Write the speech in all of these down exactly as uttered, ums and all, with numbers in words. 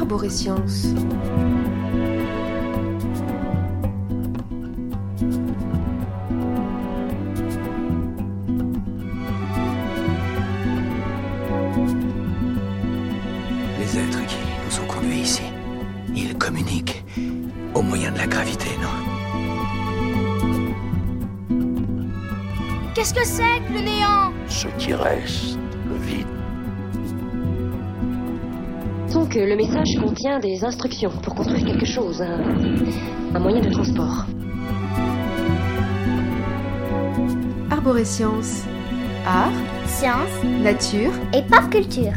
Arborescence. Les êtres qui nous ont conduits ici, ils communiquent au moyen de la gravité, non? Qu'est-ce que c'est que le néant? Ce qui reste, le vide. Donc le message contient des instructions pour construire quelque chose, un, un moyen de transport. Arborescence. Art, science, nature et pop culture.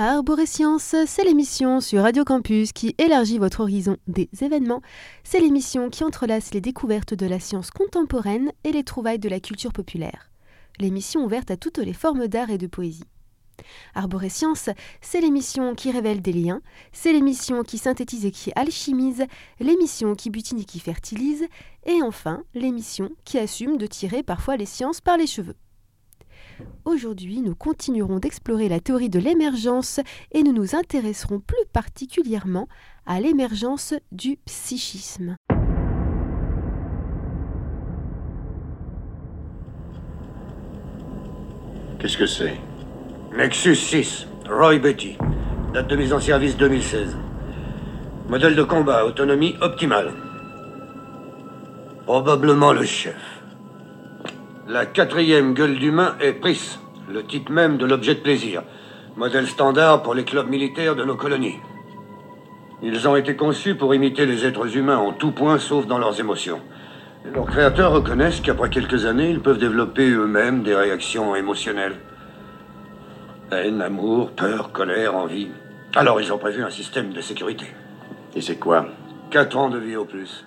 Arborescence, c'est l'émission sur Radio Campus qui élargit votre horizon des événements. C'est l'émission qui entrelace les découvertes de la science contemporaine et les trouvailles de la culture populaire. L'émission ouverte à toutes les formes d'art et de poésie. Arborescence, c'est l'émission qui révèle des liens, c'est l'émission qui synthétise et qui alchimise, l'émission qui butine et qui fertilise, et enfin l'émission qui assume de tirer parfois les sciences par les cheveux. Aujourd'hui, nous continuerons d'explorer la théorie de l'émergence et nous nous intéresserons plus particulièrement à l'émergence du psychisme. Qu'est-ce que c'est ? Nexus six, Roy Betty, date de mise en service deux mille seize. Modèle de combat, autonomie optimale. Probablement le chef. La quatrième gueule d'humain est Pris, le titre même de l'objet de plaisir, modèle standard pour les clubs militaires de nos colonies. Ils ont été conçus pour imiter les êtres humains en tout point sauf dans leurs émotions. Et leurs créateurs reconnaissent qu'après quelques années, ils peuvent développer eux-mêmes des réactions émotionnelles. Haine, amour, peur, colère, envie. Alors ils ont prévu un système de sécurité. Et c'est quoi ? Quatre ans de vie au plus.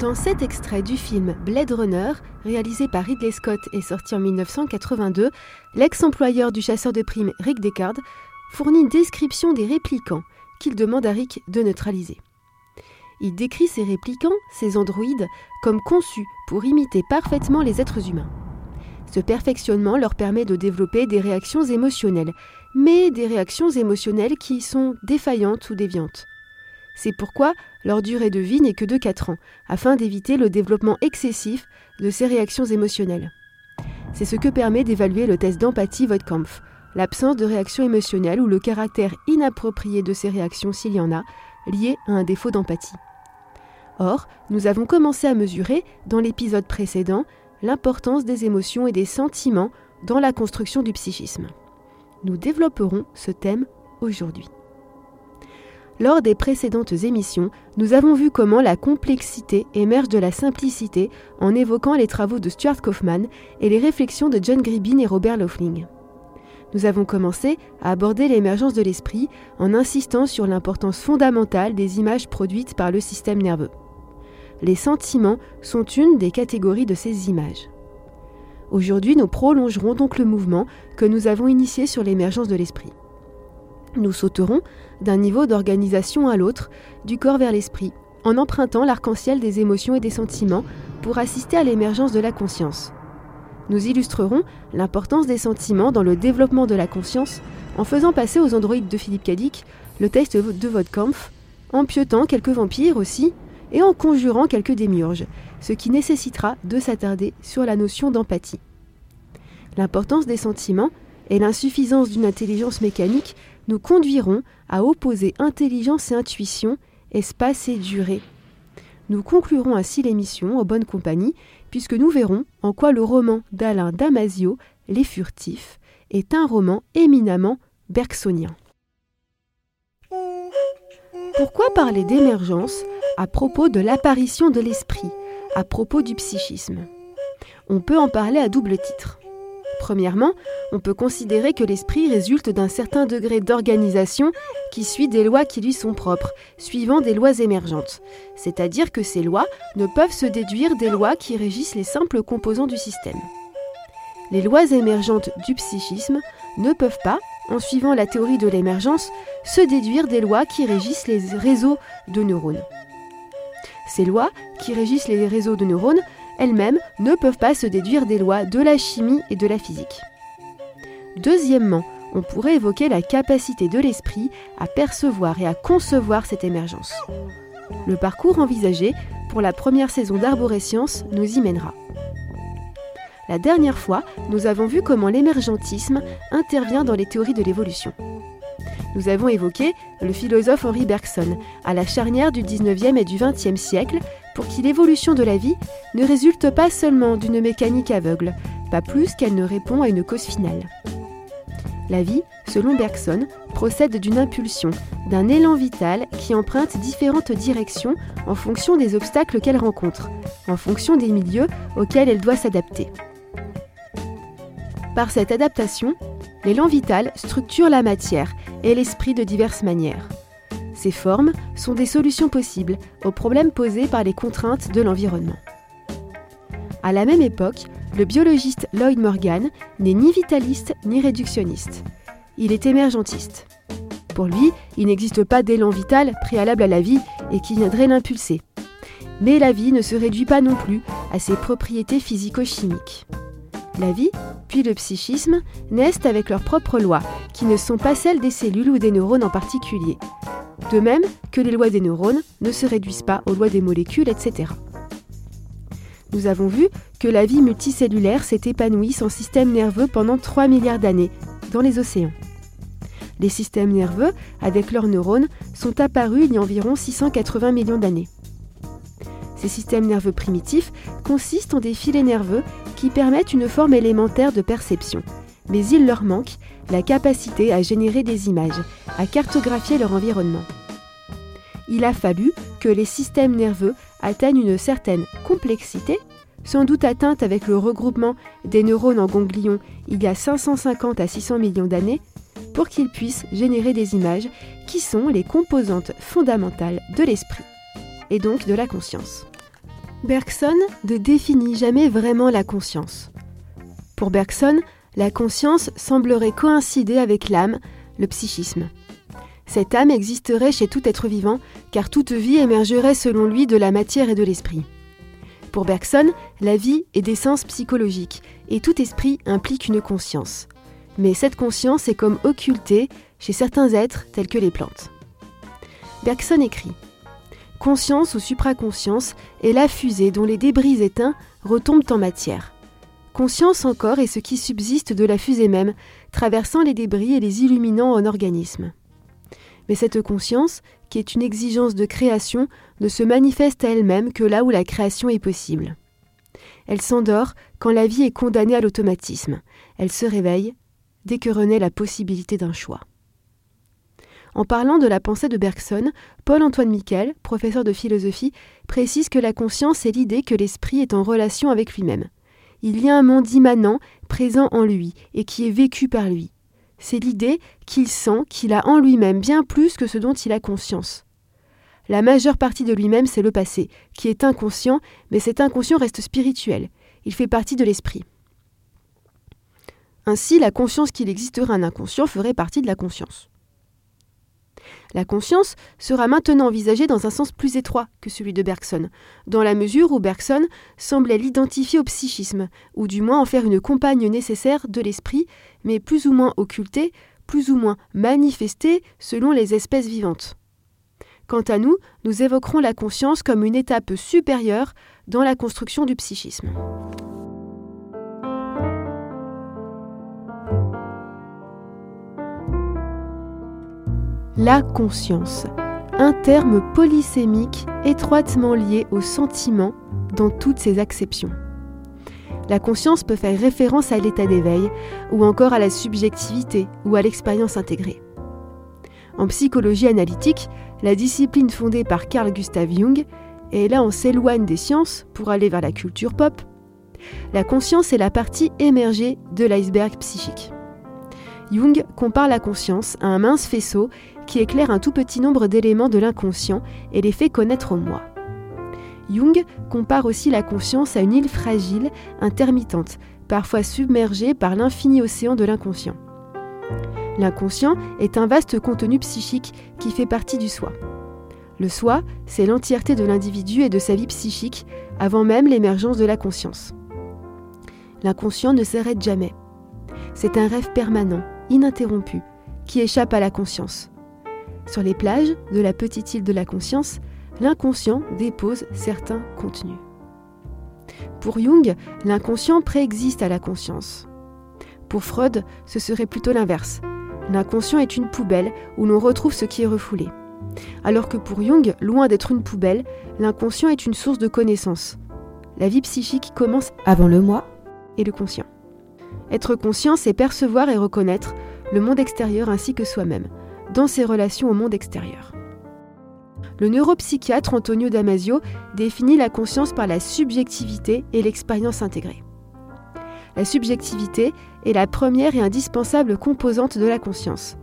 Dans cet extrait du film Blade Runner, réalisé par Ridley Scott et sorti en dix-neuf cent quatre-vingt-deux, l'ex-employeur du chasseur de primes Rick Deckard fournit une description des réplicants qu'il demande à Rick de neutraliser. Il décrit ces réplicants, ces androïdes, comme conçus pour imiter parfaitement les êtres humains. Ce perfectionnement leur permet de développer des réactions émotionnelles, mais des réactions émotionnelles qui sont défaillantes ou déviantes. C'est pourquoi leur durée de vie n'est que de quatre ans, afin d'éviter le développement excessif de ces réactions émotionnelles. C'est ce que permet d'évaluer le test d'empathie Voight-Kampff, l'absence de réaction émotionnelle ou le caractère inapproprié de ces réactions s'il y en a, lié à un défaut d'empathie. Or, nous avons commencé à mesurer, dans l'épisode précédent, l'importance des émotions et des sentiments dans la construction du psychisme. Nous développerons ce thème aujourd'hui. Lors des précédentes émissions, nous avons vu comment la complexité émerge de la simplicité en évoquant les travaux de Stuart Kauffman et les réflexions de John Gribbin et Robert Laughlin. Nous avons commencé à aborder l'émergence de l'esprit en insistant sur l'importance fondamentale des images produites par le système nerveux. Les sentiments sont une des catégories de ces images. Aujourd'hui, nous prolongerons donc le mouvement que nous avons initié sur l'émergence de l'esprit. Nous sauterons d'un niveau d'organisation à l'autre, du corps vers l'esprit, en empruntant l'arc-en-ciel des émotions et des sentiments pour assister à l'émergence de la conscience. Nous illustrerons l'importance des sentiments dans le développement de la conscience en faisant passer aux androïdes de Philip K. Dick le test de Voight-Kampff, en piotant quelques vampires aussi et en conjurant quelques démiurges, ce qui nécessitera de s'attarder sur la notion d'empathie. L'importance des sentiments et l'insuffisance d'une intelligence mécanique nous conduirons à opposer intelligence et intuition, espace et durée. Nous conclurons ainsi l'émission en bonne compagnie, puisque nous verrons en quoi le roman d'Alain Damasio, Les furtifs, est un roman éminemment bergsonien. Pourquoi parler d'émergence à propos de l'apparition de l'esprit, à propos du psychisme ? On peut en parler à double titre. Premièrement, on peut considérer que l'esprit résulte d'un certain degré d'organisation qui suit des lois qui lui sont propres, suivant des lois émergentes. C'est-à-dire que ces lois ne peuvent se déduire des lois qui régissent les simples composants du système. Les lois émergentes du psychisme ne peuvent pas en suivant la théorie de l'émergence, se déduire des lois qui régissent les réseaux de neurones. Ces lois, qui régissent les réseaux de neurones, elles-mêmes ne peuvent pas se déduire des lois de la chimie et de la physique. Deuxièmement, on pourrait évoquer la capacité de l'esprit à percevoir et à concevoir cette émergence. Le parcours envisagé pour la première saison d'Arborescience nous y mènera. La dernière fois, nous avons vu comment l'émergentisme intervient dans les théories de l'évolution. Nous avons évoqué le philosophe Henri Bergson, à la charnière du dix-neuvième et du vingtième siècle, pour qui l'évolution de la vie ne résulte pas seulement d'une mécanique aveugle, pas plus qu'elle ne répond à une cause finale. La vie, selon Bergson, procède d'une impulsion, d'un élan vital qui emprunte différentes directions en fonction des obstacles qu'elle rencontre, en fonction des milieux auxquels elle doit s'adapter. Par cette adaptation, l'élan vital structure la matière et l'esprit de diverses manières. Ces formes sont des solutions possibles aux problèmes posés par les contraintes de l'environnement. À la même époque, le biologiste Lloyd Morgan n'est ni vitaliste ni réductionniste. Il est émergentiste. Pour lui, il n'existe pas d'élan vital préalable à la vie et qui viendrait l'impulser. Mais la vie ne se réduit pas non plus à ses propriétés physico-chimiques. La vie, puis le psychisme, naissent avec leurs propres lois, qui ne sont pas celles des cellules ou des neurones en particulier. De même que les lois des neurones ne se réduisent pas aux lois des molécules, et cetera. Nous avons vu que la vie multicellulaire s'est épanouie sans système nerveux pendant trois milliards d'années, dans les océans. Les systèmes nerveux, avec leurs neurones, sont apparus il y a environ six cent quatre-vingts millions d'années. Ces systèmes nerveux primitifs consistent en des filets nerveux qui permettent une forme élémentaire de perception. Mais il leur manque la capacité à générer des images, à cartographier leur environnement. Il a fallu que les systèmes nerveux atteignent une certaine complexité, sans doute atteinte avec le regroupement des neurones en ganglions il y a cinq cent cinquante à six cents millions d'années, pour qu'ils puissent générer des images qui sont les composantes fondamentales de l'esprit, et donc de la conscience. Bergson ne définit jamais vraiment la conscience. Pour Bergson, la conscience semblerait coïncider avec l'âme, le psychisme. Cette âme existerait chez tout être vivant, car toute vie émergerait selon lui de la matière et de l'esprit. Pour Bergson, la vie est d'essence psychologique, et tout esprit implique une conscience. Mais cette conscience est comme occultée chez certains êtres tels que les plantes. Bergson écrit « Conscience ou supraconscience est la fusée dont les débris éteints retombent en matière. Conscience encore est ce qui subsiste de la fusée même, traversant les débris et les illuminant en organisme. » Mais cette conscience, qui est une exigence de création, ne se manifeste à elle-même que là où la création est possible. Elle s'endort quand la vie est condamnée à l'automatisme. Elle se réveille dès que renaît la possibilité d'un choix. En parlant de la pensée de Bergson, Paul-Antoine Miquel, professeur de philosophie, précise que la conscience est l'idée que l'esprit est en relation avec lui-même. Il y a un monde immanent, présent en lui, et qui est vécu par lui. C'est l'idée qu'il sent qu'il a en lui-même bien plus que ce dont il a conscience. La majeure partie de lui-même, c'est le passé, qui est inconscient, mais cet inconscient reste spirituel. Il fait partie de l'esprit. Ainsi, la conscience qu'il existera un inconscient ferait partie de la conscience. La conscience sera maintenant envisagée dans un sens plus étroit que celui de Bergson, dans la mesure où Bergson semblait l'identifier au psychisme, ou du moins en faire une compagne nécessaire de l'esprit, mais plus ou moins occultée, plus ou moins manifestée selon les espèces vivantes. Quant à nous, nous évoquerons la conscience comme une étape supérieure dans la construction du psychisme. La conscience, un terme polysémique étroitement lié au sentiment dans toutes ses acceptions. La conscience peut faire référence à l'état d'éveil ou encore à la subjectivité ou à l'expérience intégrée. En psychologie analytique, la discipline fondée par Carl Gustav Jung, et là on s'éloigne des sciences pour aller vers la culture pop, la conscience est la partie émergée de l'iceberg psychique. Jung compare la conscience à un mince faisceau qui éclaire un tout petit nombre d'éléments de l'inconscient et les fait connaître au moi. Jung compare aussi la conscience à une île fragile, intermittente, parfois submergée par l'infini océan de l'inconscient. L'inconscient est un vaste contenu psychique qui fait partie du soi. Le soi, c'est l'entièreté de l'individu et de sa vie psychique, avant même l'émergence de la conscience. L'inconscient ne s'arrête jamais. C'est un rêve permanent, ininterrompu, qui échappe à la conscience. Sur les plages de la petite île de la conscience, l'inconscient dépose certains contenus. Pour Jung, l'inconscient préexiste à la conscience. Pour Freud, ce serait plutôt l'inverse. L'inconscient est une poubelle où l'on retrouve ce qui est refoulé. Alors que pour Jung, loin d'être une poubelle, l'inconscient est une source de connaissances. La vie psychique commence avant le moi et le conscient. Être conscient, c'est percevoir et reconnaître le monde extérieur ainsi que soi-même, dans ses relations au monde extérieur. Le neuropsychiatre Antonio Damasio définit la conscience par la subjectivité et l'expérience intégrée. La subjectivité est la première et indispensable composante de la conscience.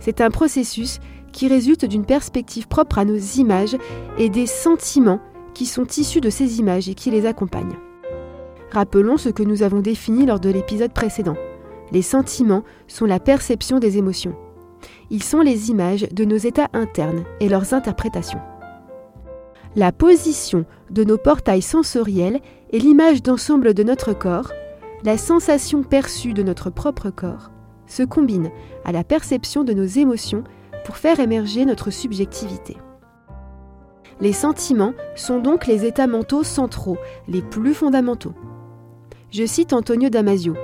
C'est un processus qui résulte d'une perspective propre à nos images et des sentiments qui sont issus de ces images et qui les accompagnent. Rappelons ce que nous avons défini lors de l'épisode précédent. Les sentiments sont la perception des émotions. Ils sont les images de nos états internes et leurs interprétations. La position de nos portails sensoriels est l'image d'ensemble de notre corps. La sensation perçue de notre propre corps se combine à la perception de nos émotions pour faire émerger notre subjectivité. Les sentiments sont donc les états mentaux centraux, les plus fondamentaux. Je cite Antonio Damasio.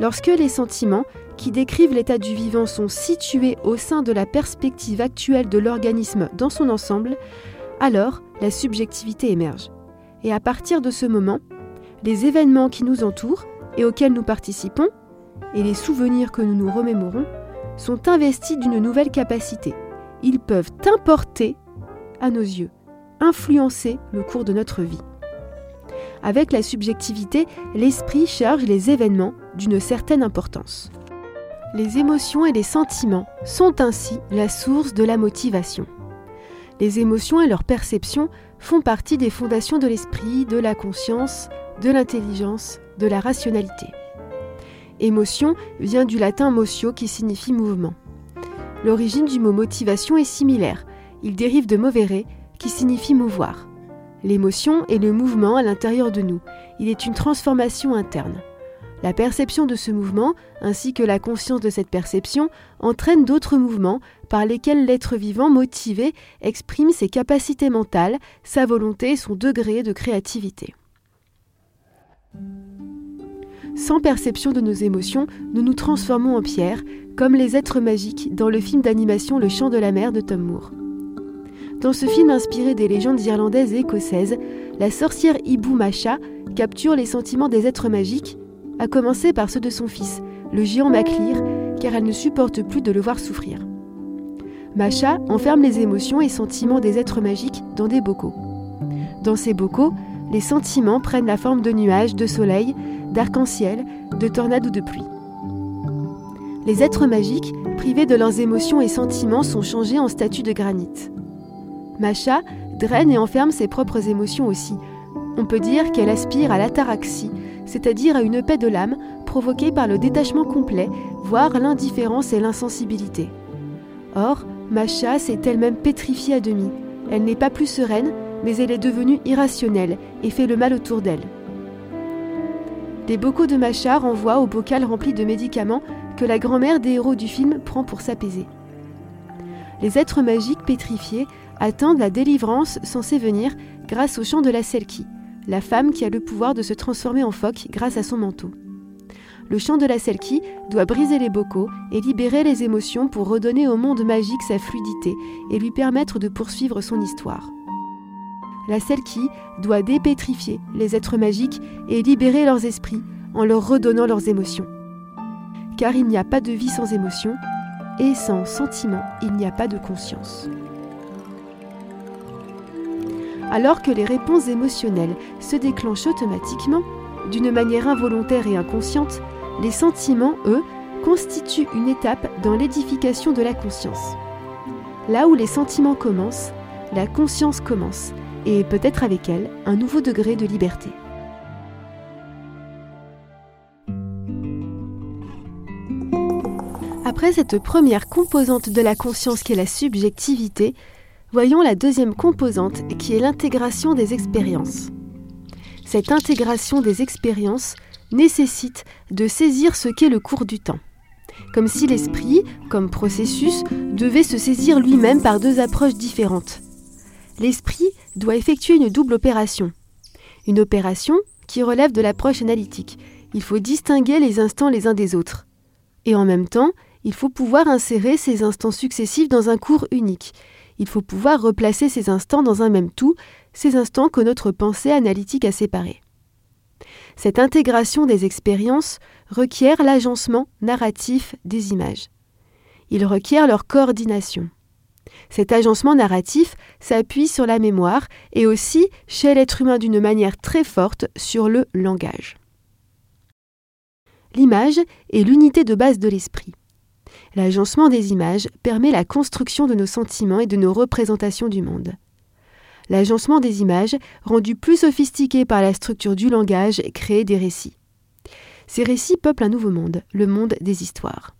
Lorsque les sentiments qui décrivent l'état du vivant sont situés au sein de la perspective actuelle de l'organisme dans son ensemble, alors la subjectivité émerge. Et à partir de ce moment, les événements qui nous entourent et auxquels nous participons, et les souvenirs que nous nous remémorons, sont investis d'une nouvelle capacité. Ils peuvent importer à nos yeux, influencer le cours de notre vie. Avec la subjectivité, l'esprit charge les événements d'une certaine importance. Les émotions et les sentiments sont ainsi la source de la motivation. Les émotions et leurs perceptions font partie des fondations de l'esprit, de la conscience, de l'intelligence, de la rationalité. Émotion vient du latin motio qui signifie mouvement. L'origine du mot motivation est similaire. Il dérive de movere qui signifie mouvoir. L'émotion est le mouvement à l'intérieur de nous. Il est une transformation interne. La perception de ce mouvement, ainsi que la conscience de cette perception, entraîne d'autres mouvements par lesquels l'être vivant motivé exprime ses capacités mentales, sa volonté et son degré de créativité. Sans perception de nos émotions, nous nous transformons en pierre, comme les êtres magiques dans le film d'animation Le chant de la mer de Tom Moore. Dans ce film inspiré des légendes irlandaises et écossaises, la sorcière Ibu Macha capture les sentiments des êtres magiques, à commencer par ceux de son fils, le géant MacLir, car elle ne supporte plus de le voir souffrir. Macha enferme les émotions et sentiments des êtres magiques dans des bocaux. Dans ces bocaux, les sentiments prennent la forme de nuages, de soleil, d'arc-en-ciel, de tornades ou de pluie. Les êtres magiques, privés de leurs émotions et sentiments, sont changés en statues de granit. Macha draine et enferme ses propres émotions aussi. On peut dire qu'elle aspire à l'ataraxie, c'est-à-dire à une paix de l'âme provoquée par le détachement complet, voire l'indifférence et l'insensibilité. Or, Macha s'est elle-même pétrifiée à demi. Elle n'est pas plus sereine, mais elle est devenue irrationnelle et fait le mal autour d'elle. Les bocaux de Macha renvoient au bocal rempli de médicaments que la grand-mère des héros du film prend pour s'apaiser. Les êtres magiques pétrifiés attendent la délivrance censée venir grâce au chant de la Selkie, la femme qui a le pouvoir de se transformer en phoque grâce à son manteau. Le chant de la Selkie doit briser les bocaux et libérer les émotions pour redonner au monde magique sa fluidité et lui permettre de poursuivre son histoire. La Selkie doit dépétrifier les êtres magiques et libérer leurs esprits en leur redonnant leurs émotions. Car il n'y a pas de vie sans émotion, et sans sentiment, il n'y a pas de conscience. Alors que les réponses émotionnelles se déclenchent automatiquement, d'une manière involontaire et inconsciente, les sentiments, eux, constituent une étape dans l'édification de la conscience. Là où les sentiments commencent, la conscience commence, et peut-être avec elle, un nouveau degré de liberté. Après cette première composante de la conscience qui est la subjectivité, voyons la deuxième composante qui est l'intégration des expériences. Cette intégration des expériences nécessite de saisir ce qu'est le cours du temps. Comme si l'esprit, comme processus, devait se saisir lui-même par deux approches différentes. L'esprit doit effectuer une double opération. Une opération qui relève de l'approche analytique. Il faut distinguer les instants les uns des autres. Et en même temps, il faut pouvoir insérer ces instants successifs dans un cours unique. Il faut pouvoir replacer ces instants dans un même tout, ces instants que notre pensée analytique a séparés. Cette intégration des expériences requiert l'agencement narratif des images. Il requiert leur coordination. Cet agencement narratif s'appuie sur la mémoire et aussi, chez l'être humain d'une manière très forte, sur le langage. L'image est l'unité de base de l'esprit. L'agencement des images permet la construction de nos sentiments et de nos représentations du monde. L'agencement des images, rendu plus sophistiqué par la structure du langage, crée des récits. Ces récits peuplent un nouveau monde, le monde des histoires.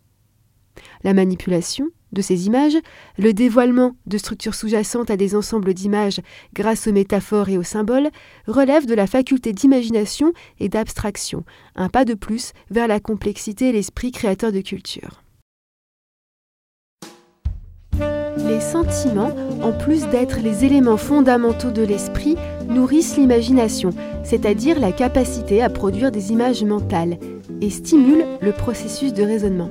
La manipulation de ces images, le dévoilement de structures sous-jacentes à des ensembles d'images grâce aux métaphores et aux symboles, relève de la faculté d'imagination et d'abstraction, un pas de plus vers la complexité et l'esprit créateur de culture. Les sentiments, en plus d'être les éléments fondamentaux de l'esprit, nourrissent l'imagination, c'est-à-dire la capacité à produire des images mentales, et stimulent le processus de raisonnement.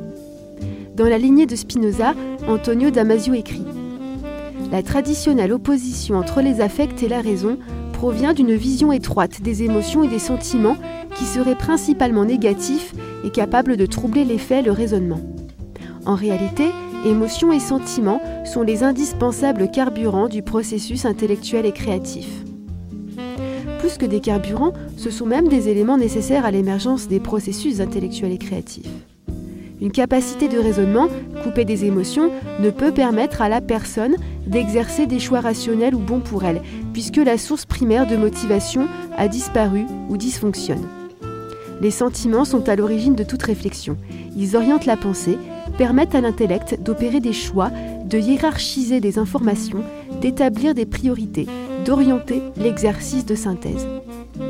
Dans la lignée de Spinoza, Antonio Damasio écrit « La traditionnelle opposition entre les affects et la raison provient d'une vision étroite des émotions et des sentiments qui seraient principalement négatifs et capables de troubler les faits et le raisonnement. En réalité, émotions et sentiments sont les indispensables carburants du processus intellectuel et créatif. Plus que des carburants, ce sont même des éléments nécessaires à l'émergence des processus intellectuels et créatifs. Une capacité de raisonnement, coupée des émotions, ne peut permettre à la personne d'exercer des choix rationnels ou bons pour elle, puisque la source primaire de motivation a disparu ou dysfonctionne. Les sentiments sont à l'origine de toute réflexion. Ils orientent la pensée, permettent à l'intellect d'opérer des choix, de hiérarchiser des informations, d'établir des priorités, d'orienter l'exercice de synthèse.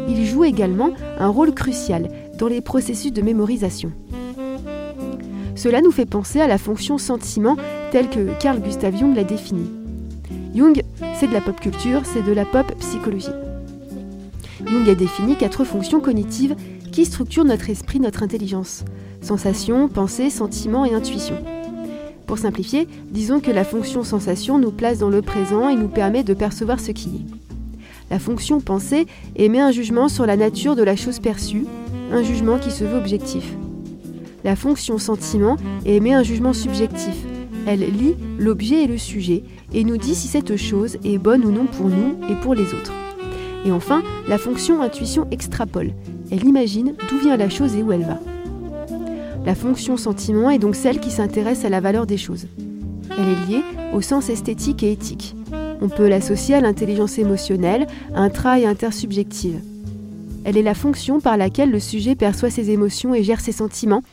Ils jouent également un rôle crucial dans les processus de mémorisation. Cela nous fait penser à la fonction sentiment telle que Carl Gustav Jung l'a définie. Jung, c'est de la pop culture, c'est de la pop psychologie. Jung a défini quatre fonctions cognitives qui structurent notre esprit, notre intelligence. Sensation, pensée, sentiment et intuition. Pour simplifier, disons que la fonction sensation nous place dans le présent et nous permet de percevoir ce qui est. La fonction pensée émet un jugement sur la nature de la chose perçue, un jugement qui se veut objectif. La fonction sentiment émet un jugement subjectif. Elle lie l'objet et le sujet et nous dit si cette chose est bonne ou non pour nous et pour les autres. Et enfin, la fonction intuition extrapole. Elle imagine d'où vient la chose et où elle va. La fonction sentiment est donc celle qui s'intéresse à la valeur des choses. Elle est liée au sens esthétique et éthique. On peut l'associer à l'intelligence émotionnelle, intra- et intersubjective. Elle est la fonction par laquelle le sujet perçoit ses émotions et gère ses sentiments,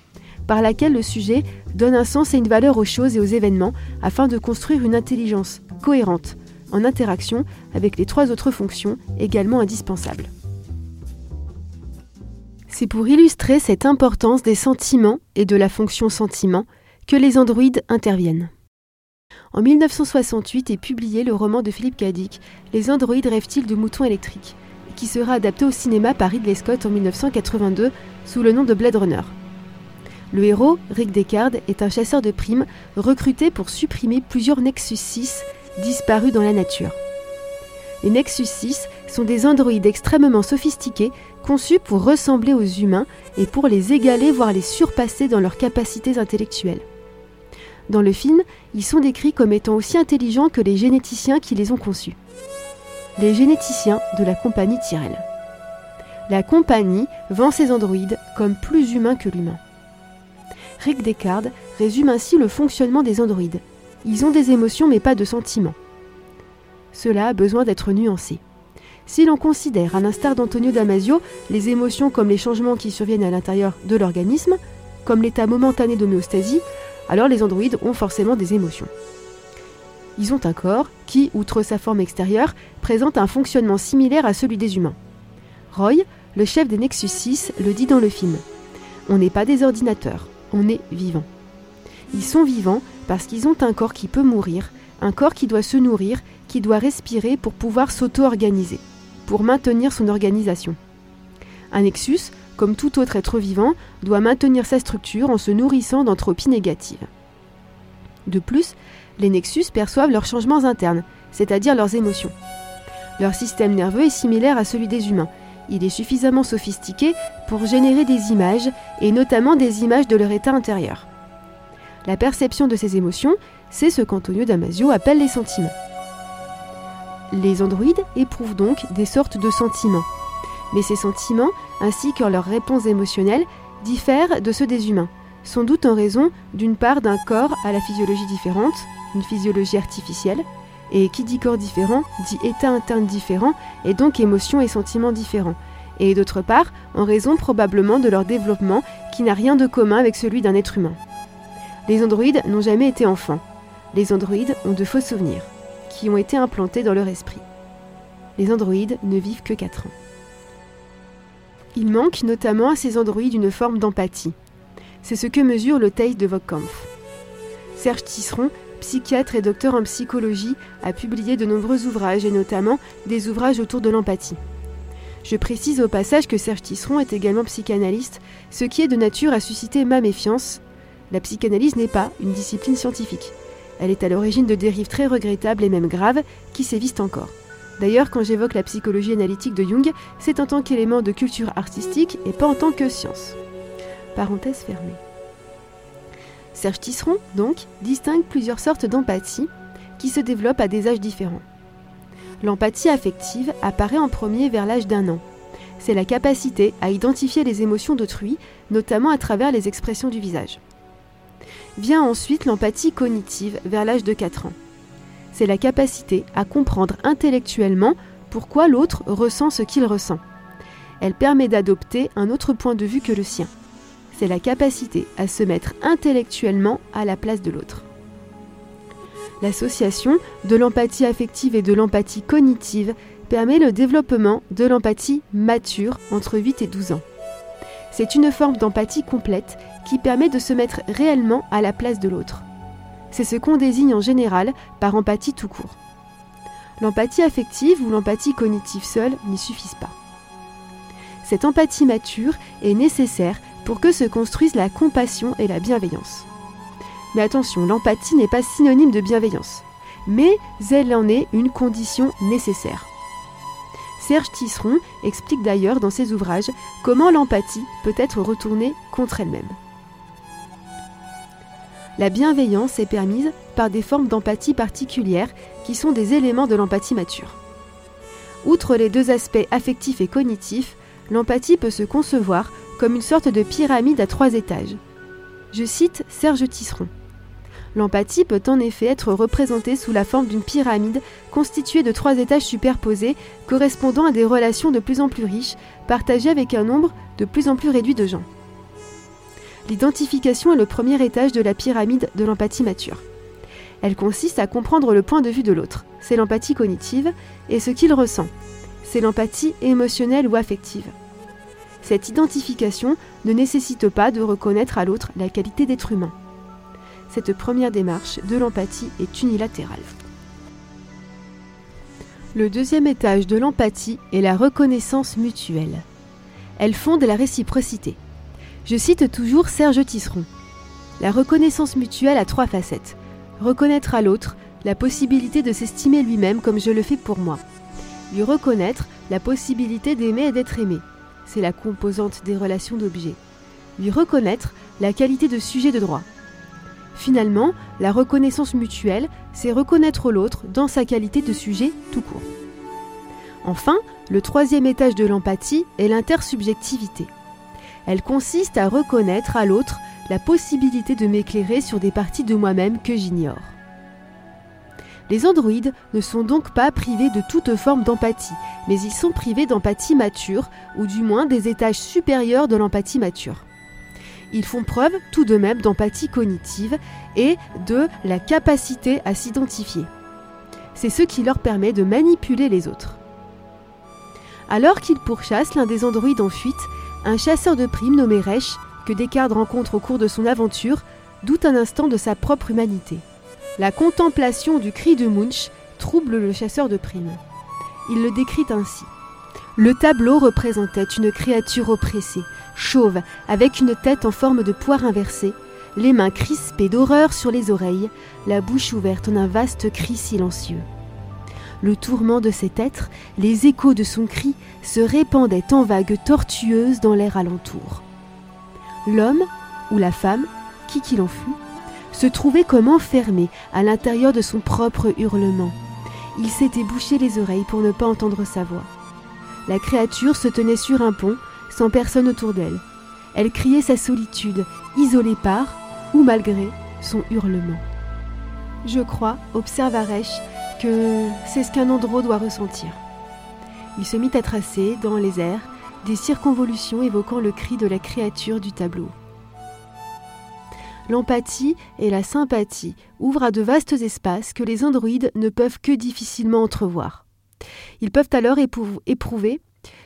par laquelle le sujet donne un sens et une valeur aux choses et aux événements afin de construire une intelligence cohérente, en interaction avec les trois autres fonctions également indispensables. C'est pour illustrer cette importance des sentiments et de la fonction sentiment que les androïdes interviennent. En mille neuf cent soixante-huit est publié le roman de Philip K. Dick, Les androïdes rêvent-ils de moutons électriques, qui sera adapté au cinéma par Ridley Scott en mille neuf cent quatre-vingt-deux sous le nom de Blade Runner. Le héros, Rick Deckard, est un chasseur de primes recruté pour supprimer plusieurs Nexus six disparus dans la nature. Les Nexus six sont des androïdes extrêmement sophistiqués, conçus pour ressembler aux humains et pour les égaler voire les surpasser dans leurs capacités intellectuelles. Dans le film, ils sont décrits comme étant aussi intelligents que les généticiens qui les ont conçus. Les généticiens de la compagnie Tyrell. La compagnie vend ses androïdes comme plus humains que l'humain. Rick Deckard résume ainsi le fonctionnement des androïdes. Ils ont des émotions mais pas de sentiments. Cela a besoin d'être nuancé. Si l'on considère, à l'instar d'Antonio Damasio, les émotions comme les changements qui surviennent à l'intérieur de l'organisme, comme l'état momentané d'homéostasie, alors les androïdes ont forcément des émotions. Ils ont un corps qui, outre sa forme extérieure, présente un fonctionnement similaire à celui des humains. Roy, le chef des Nexus six, le dit dans le film. On n'est pas des ordinateurs, on est vivants. Ils sont vivants parce qu'ils ont un corps qui peut mourir, un corps qui doit se nourrir, qui doit respirer pour pouvoir s'auto-organiser, pour maintenir son organisation. Un Nexus, comme tout autre être vivant, doit maintenir sa structure en se nourrissant d'entropie négative. De plus, les Nexus perçoivent leurs changements internes, c'est-à-dire leurs émotions. Leur système nerveux est similaire à celui des humains. Il est suffisamment sophistiqué pour générer des images, et notamment des images de leur état intérieur. La perception de ces émotions, c'est ce qu'Antonio Damasio appelle les sentiments. Les androïdes éprouvent donc des sortes de sentiments. Mais ces sentiments, ainsi que leurs réponses émotionnelles, diffèrent de ceux des humains, sans doute en raison d'une part d'un corps à la physiologie différente, une physiologie artificielle, et qui dit corps différent, dit état interne différent, et donc émotions et sentiments différents, et d'autre part en raison probablement de leur développement qui n'a rien de commun avec celui d'un être humain. Les androïdes n'ont jamais été enfants. Les androïdes ont de faux souvenirs, qui ont été implantés dans leur esprit. Les androïdes ne vivent que quatre ans. Il manque notamment à ces androïdes une forme d'empathie. C'est ce que mesure le test de Voight-Kampff. Serge Tisseron, psychiatre et docteur en psychologie, a publié de nombreux ouvrages et notamment des ouvrages autour de l'empathie. Je précise au passage que Serge Tisseron est également psychanalyste, ce qui est de nature à susciter ma méfiance. La psychanalyse n'est pas une discipline scientifique. Elle est à l'origine de dérives très regrettables et même graves qui sévissent encore. D'ailleurs, quand j'évoque la psychologie analytique de Jung, c'est en tant qu'élément de culture artistique et pas en tant que science. Parenthèse fermée. Serge Tisseron, donc, distingue plusieurs sortes d'empathie qui se développent à des âges différents. L'empathie affective apparaît en premier vers l'âge d'un an. C'est la capacité à identifier les émotions d'autrui, notamment à travers les expressions du visage. Vient ensuite l'empathie cognitive vers l'âge de quatre ans. C'est la capacité à comprendre intellectuellement pourquoi l'autre ressent ce qu'il ressent. Elle permet d'adopter un autre point de vue que le sien. C'est la capacité à se mettre intellectuellement à la place de l'autre. L'association de l'empathie affective et de l'empathie cognitive permet le développement de l'empathie mature entre huit et douze ans. C'est une forme d'empathie complète qui permet de se mettre réellement à la place de l'autre. C'est ce qu'on désigne en général par empathie tout court. L'empathie affective ou l'empathie cognitive seule n'y suffisent pas. Cette empathie mature est nécessaire pour que se construisent la compassion et la bienveillance. Mais attention, l'empathie n'est pas synonyme de bienveillance, mais elle en est une condition nécessaire. Serge Tisseron explique d'ailleurs dans ses ouvrages comment l'empathie peut être retournée contre elle-même. La bienveillance est permise par des formes d'empathie particulières qui sont des éléments de l'empathie mature. Outre les deux aspects affectifs et cognitifs, l'empathie peut se concevoir comme une sorte de pyramide à trois étages. Je cite Serge Tisseron. L'empathie peut en effet être représentée sous la forme d'une pyramide constituée de trois étages superposés correspondant à des relations de plus en plus riches, partagées avec un nombre de plus en plus réduit de gens. L'identification est le premier étage de la pyramide de l'empathie mature. Elle consiste à comprendre le point de vue de l'autre, c'est l'empathie cognitive, et ce qu'il ressent, c'est l'empathie émotionnelle ou affective. Cette identification ne nécessite pas de reconnaître à l'autre la qualité d'être humain. Cette première démarche de l'empathie est unilatérale. Le deuxième étage de l'empathie est la reconnaissance mutuelle. Elle fonde la réciprocité. Je cite toujours Serge Tisseron. La reconnaissance mutuelle a trois facettes. Reconnaître à l'autre la possibilité de s'estimer lui-même comme je le fais pour moi. Lui reconnaître la possibilité d'aimer et d'être aimé. C'est la composante des relations d'objets. Lui reconnaître la qualité de sujet de droit. Finalement, la reconnaissance mutuelle, c'est reconnaître l'autre dans sa qualité de sujet tout court. Enfin, le troisième étage de l'empathie est l'intersubjectivité. Elle consiste à reconnaître à l'autre la possibilité de m'éclairer sur des parties de moi-même que j'ignore. Les androïdes ne sont donc pas privés de toute forme d'empathie, mais ils sont privés d'empathie mature, ou du moins des étages supérieurs de l'empathie mature. ils font preuve tout de même d'empathie cognitive et de la capacité à s'identifier. C'est ce qui leur permet de manipuler les autres. Alors qu'ils pourchassent l'un des androïdes en fuite, un chasseur de primes nommé Resch, que Deckard rencontre au cours de son aventure, doute un instant de sa propre humanité. La contemplation du cri de Munch trouble le chasseur de primes. Il le décrit ainsi. Le tableau représentait une créature oppressée, chauve, avec une tête en forme de poire inversée, les mains crispées d'horreur sur les oreilles, la bouche ouverte en un vaste cri silencieux. Le tourment de cet être, les échos de son cri, se répandaient en vagues tortueuses dans l'air alentour. L'homme, ou la femme, qui qu'il en fût, se trouvait comme enfermé à l'intérieur de son propre hurlement. Il s'était bouché les oreilles pour ne pas entendre sa voix. La créature se tenait sur un pont, sans personne autour d'elle. Elle criait sa solitude, isolée par, ou malgré, son hurlement. « Je crois, observe Resch, que c'est ce qu'un andro doit ressentir. » Il se mit à tracer, dans les airs, des circonvolutions évoquant le cri de la créature du tableau. L'empathie et la sympathie ouvrent à de vastes espaces que les androïdes ne peuvent que difficilement entrevoir. Ils peuvent alors épou- éprouver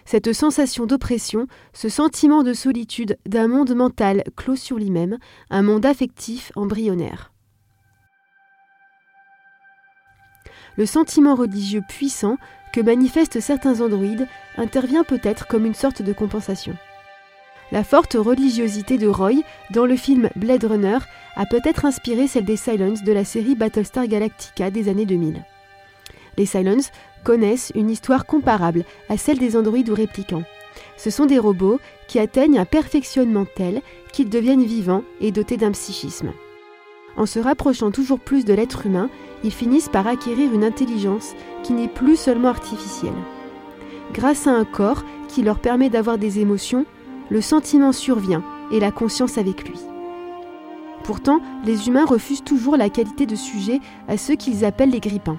cette sensation d'oppression, ce sentiment de solitude d'un monde mental clos sur lui-même, un monde affectif embryonnaire. Le sentiment religieux puissant que manifestent certains androïdes intervient peut-être comme une sorte de compensation. La forte religiosité de Roy dans le film Blade Runner a peut-être inspiré celle des Cylons de la série Battlestar Galactica des années deux mille. Les Cylons connaissent une histoire comparable à celle des androïdes ou réplicants. Ce sont des robots qui atteignent un perfectionnement tel qu'ils deviennent vivants et dotés d'un psychisme. En se rapprochant toujours plus de l'être humain, ils finissent par acquérir une intelligence qui n'est plus seulement artificielle. Grâce à un corps qui leur permet d'avoir des émotions, le sentiment survient et la conscience avec lui. Pourtant, les humains refusent toujours la qualité de sujet à ceux qu'ils appellent les grippins.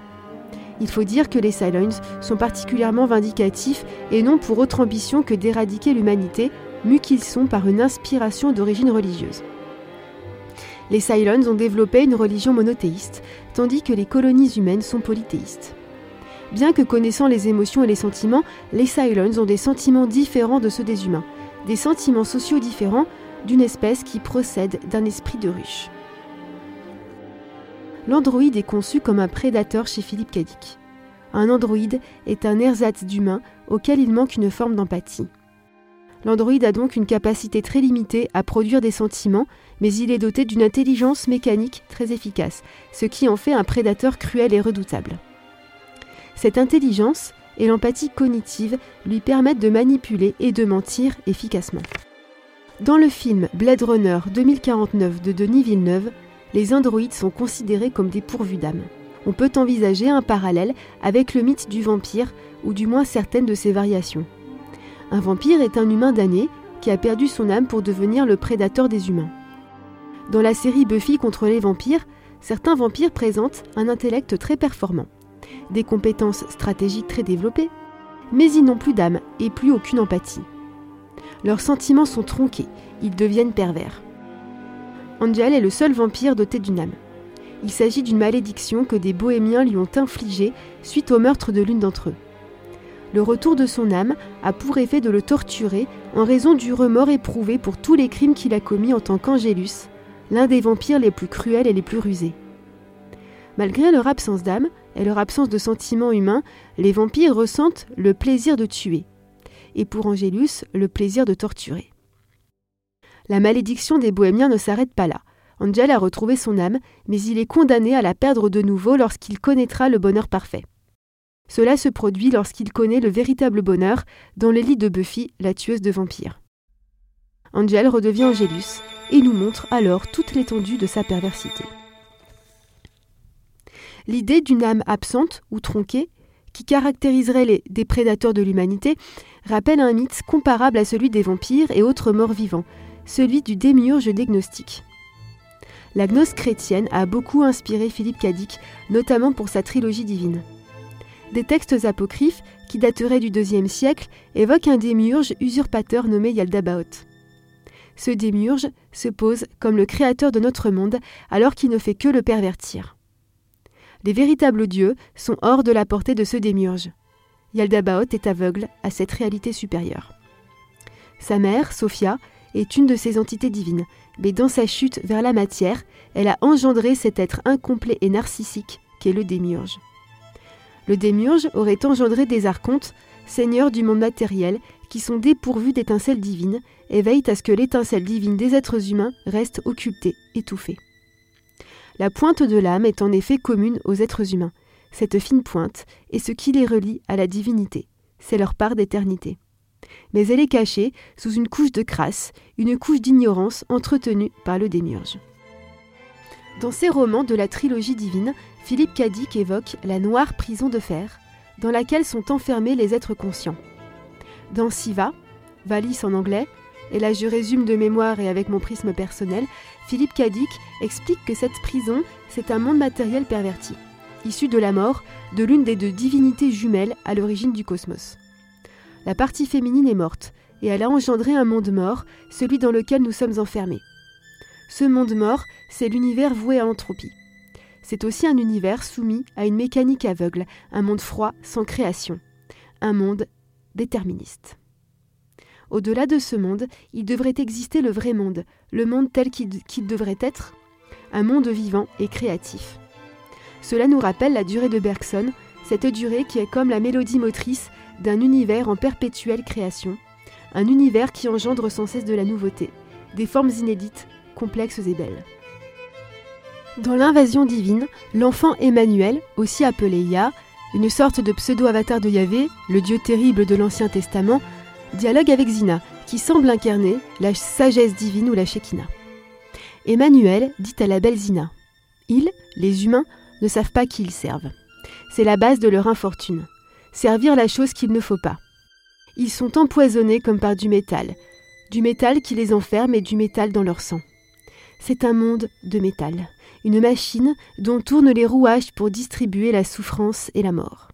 Il faut dire que les Cylons sont particulièrement vindicatifs et n'ont pour autre ambition que d'éradiquer l'humanité, mus qu'ils sont par une inspiration d'origine religieuse. Les Cylons ont développé une religion monothéiste, tandis que les colonies humaines sont polythéistes. Bien que connaissant les émotions et les sentiments, les Cylons ont des sentiments différents de ceux des humains, des sentiments sociaux différents d'une espèce qui procède d'un esprit de ruche. L'androïde est conçu comme un prédateur chez Philip K. Dick. Un androïde est un ersatz d'humain auquel il manque une forme d'empathie. L'androïde a donc une capacité très limitée à produire des sentiments, mais il est doté d'une intelligence mécanique très efficace, ce qui en fait un prédateur cruel et redoutable. Cette intelligence et l'empathie cognitive lui permettent de manipuler et de mentir efficacement. Dans le film Blade Runner deux mille quarante-neuf de Denis Villeneuve, les androïdes sont considérés comme des pourvus d'âme. On peut envisager un parallèle avec le mythe du vampire, ou du moins certaines de ses variations. Un vampire est un humain damné qui a perdu son âme pour devenir le prédateur des humains. Dans la série Buffy contre les vampires, certains vampires présentent un intellect très performant, des compétences stratégiques très développées, mais ils n'ont plus d'âme et plus aucune empathie. Leurs sentiments sont tronqués, ils deviennent pervers. Angel est le seul vampire doté d'une âme. Il s'agit d'une malédiction que des bohémiens lui ont infligée suite au meurtre de l'une d'entre eux. Le retour de son âme a pour effet de le torturer en raison du remords éprouvé pour tous les crimes qu'il a commis en tant qu'Angelus, l'un des vampires les plus cruels et les plus rusés. Malgré leur absence d'âme et leur absence de sentiments humains, les vampires ressentent le plaisir de tuer, et pour Angelus, le plaisir de torturer. La malédiction des bohémiens ne s'arrête pas là. Angel a retrouvé son âme, mais il est condamné à la perdre de nouveau lorsqu'il connaîtra le bonheur parfait. Cela se produit lorsqu'il connaît le véritable bonheur dans les lits de Buffy, la tueuse de vampires. Angel redevient Angelus et nous montre alors toute l'étendue de sa perversité. L'idée d'une âme absente ou tronquée, qui caractériserait les, des prédateurs de l'humanité, rappelle un mythe comparable à celui des vampires et autres morts vivants, celui du démiurge des gnostiques. La gnose chrétienne a beaucoup inspiré Philip K. Dick, notamment pour sa trilogie divine. Des textes apocryphes, qui dateraient du deuxième siècle, évoquent un démiurge usurpateur nommé Yaldabaoth. ce démiurge se pose comme le créateur de notre monde alors qu'il ne fait que le pervertir. Les véritables dieux sont hors de la portée de ce démiurge. Yaldabaoth est aveugle à cette réalité supérieure. Sa mère, Sophia, est une de ces entités divines, mais dans sa chute vers la matière, elle a engendré cet être incomplet et narcissique qu'est le démiurge. Le démiurge aurait engendré des archontes, seigneurs du monde matériel, qui sont dépourvus d'étincelles divines et veillent à ce que l'étincelle divine des êtres humains reste occultée, étouffée. La pointe de l'âme est en effet commune aux êtres humains. Cette fine pointe est ce qui les relie à la divinité. C'est leur part d'éternité. Mais elle est cachée sous une couche de crasse, une couche d'ignorance entretenue par le démiurge. Dans ses romans de la trilogie divine, Philip K. Dick évoque la noire prison de fer, dans laquelle sont enfermés les êtres conscients. Dans Siva, Valis en anglais, et là je résume de mémoire et avec mon prisme personnel, Philip K. Dick explique que cette prison, c'est un monde matériel perverti, issu de la mort de l'une des deux divinités jumelles à l'origine du cosmos. La partie féminine est morte, et elle a engendré un monde mort, celui dans lequel nous sommes enfermés. Ce monde mort, c'est l'univers voué à l'entropie. C'est aussi un univers soumis à une mécanique aveugle, un monde froid sans création, un monde déterministe. Au-delà de ce monde, il devrait exister le vrai monde, le monde tel qu'il, qu'il devrait être, un monde vivant et créatif. Cela nous rappelle la durée de Bergson, cette durée qui est comme la mélodie motrice d'un univers en perpétuelle création, un univers qui engendre sans cesse de la nouveauté, des formes inédites, complexes et belles. Dans l'invasion divine, l'enfant Emmanuel, aussi appelé Yah, une sorte de pseudo-avatar de Yahvé, le dieu terrible de l'Ancien Testament, dialogue avec Zina, qui semble incarner la sagesse divine ou la Shekinah. Emmanuel dit à la belle Zina, ils, les humains, ne savent pas qui ils servent. C'est la base de leur infortune. Servir la chose qu'il ne faut pas. Ils sont empoisonnés comme par du métal. Du métal qui les enferme et du métal dans leur sang. C'est un monde de métal. Une machine dont tournent les rouages pour distribuer la souffrance et la mort.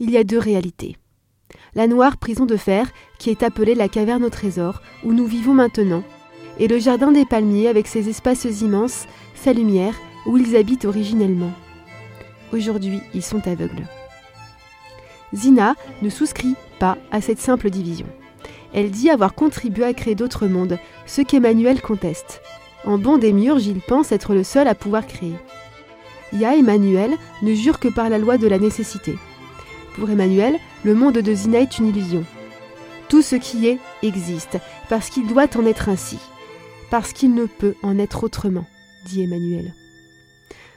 Il y a deux réalités. La noire prison de fer, qui est appelée la caverne au trésor, où nous vivons maintenant, et le jardin des palmiers avec ses espaces immenses, sa lumière, où ils habitent originellement. Aujourd'hui, ils sont aveugles. Zina ne souscrit pas à cette simple division. Elle dit avoir contribué à créer d'autres mondes, ce qu'Emmanuel conteste. En bon démiurge, il pense être le seul à pouvoir créer. Yah Emmanuel ne jure que par la loi de la nécessité. Pour Emmanuel, le monde de Zina est une illusion. Tout ce qui est existe, parce qu'il doit en être ainsi, parce qu'il ne peut en être autrement, dit Emmanuel.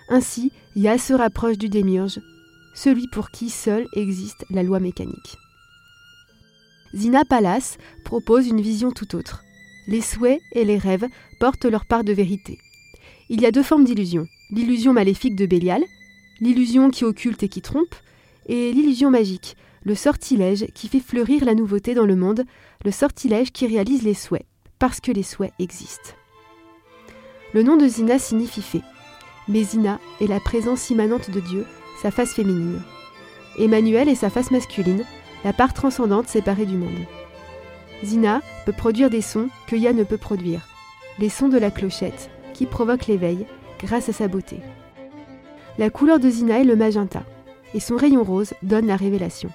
Ainsi, Yah se rapproche du démiurge, celui pour qui seule existe la loi mécanique. Zina Pallas propose une vision tout autre. Les souhaits et les rêves portent leur part de vérité. Il y a deux formes d'illusion, l'illusion maléfique de Bélial, l'illusion qui occulte et qui trompe, et l'illusion magique, le sortilège qui fait fleurir la nouveauté dans le monde, le sortilège qui réalise les souhaits, parce que les souhaits existent. Le nom de Zina signifie fée, mais Zina est la présence immanente de Dieu, sa face féminine. Emmanuel est sa face masculine, la part transcendante séparée du monde. Zina peut produire des sons que Yah ne peut produire, les sons de la clochette qui provoquent l'éveil grâce à sa beauté. La couleur de Zina est le magenta et son rayon rose donne la révélation.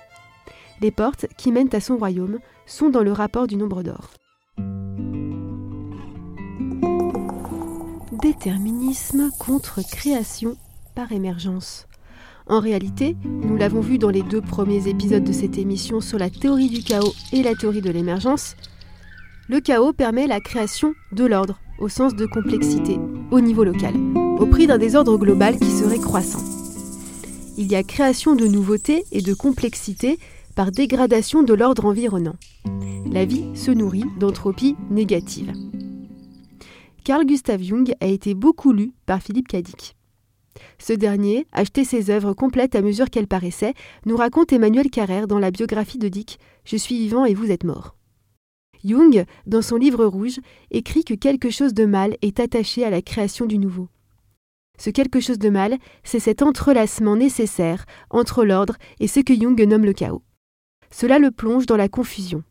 Les portes qui mènent à son royaume sont dans le rapport du nombre d'or. Déterminisme contre création par émergence. En réalité, nous l'avons vu dans les deux premiers épisodes de cette émission sur la théorie du chaos et la théorie de l'émergence, le chaos permet la création de l'ordre, au sens de complexité, au niveau local, au prix d'un désordre global qui serait croissant. Il y a création de nouveautés et de complexité par dégradation de l'ordre environnant. La vie se nourrit d'entropie négative. Carl Gustav Jung a été beaucoup lu par Philip K. Dick. Ce dernier, acheté ses œuvres complètes à mesure qu'elles paraissaient, nous raconte Emmanuel Carrère dans la biographie de Dick « Je suis vivant et vous êtes mort ». Jung, dans son livre rouge, écrit que quelque chose de mal est attaché à la création du nouveau. Ce quelque chose de mal, c'est cet entrelacement nécessaire entre l'ordre et ce que Jung nomme le chaos. Cela le plonge dans la confusion.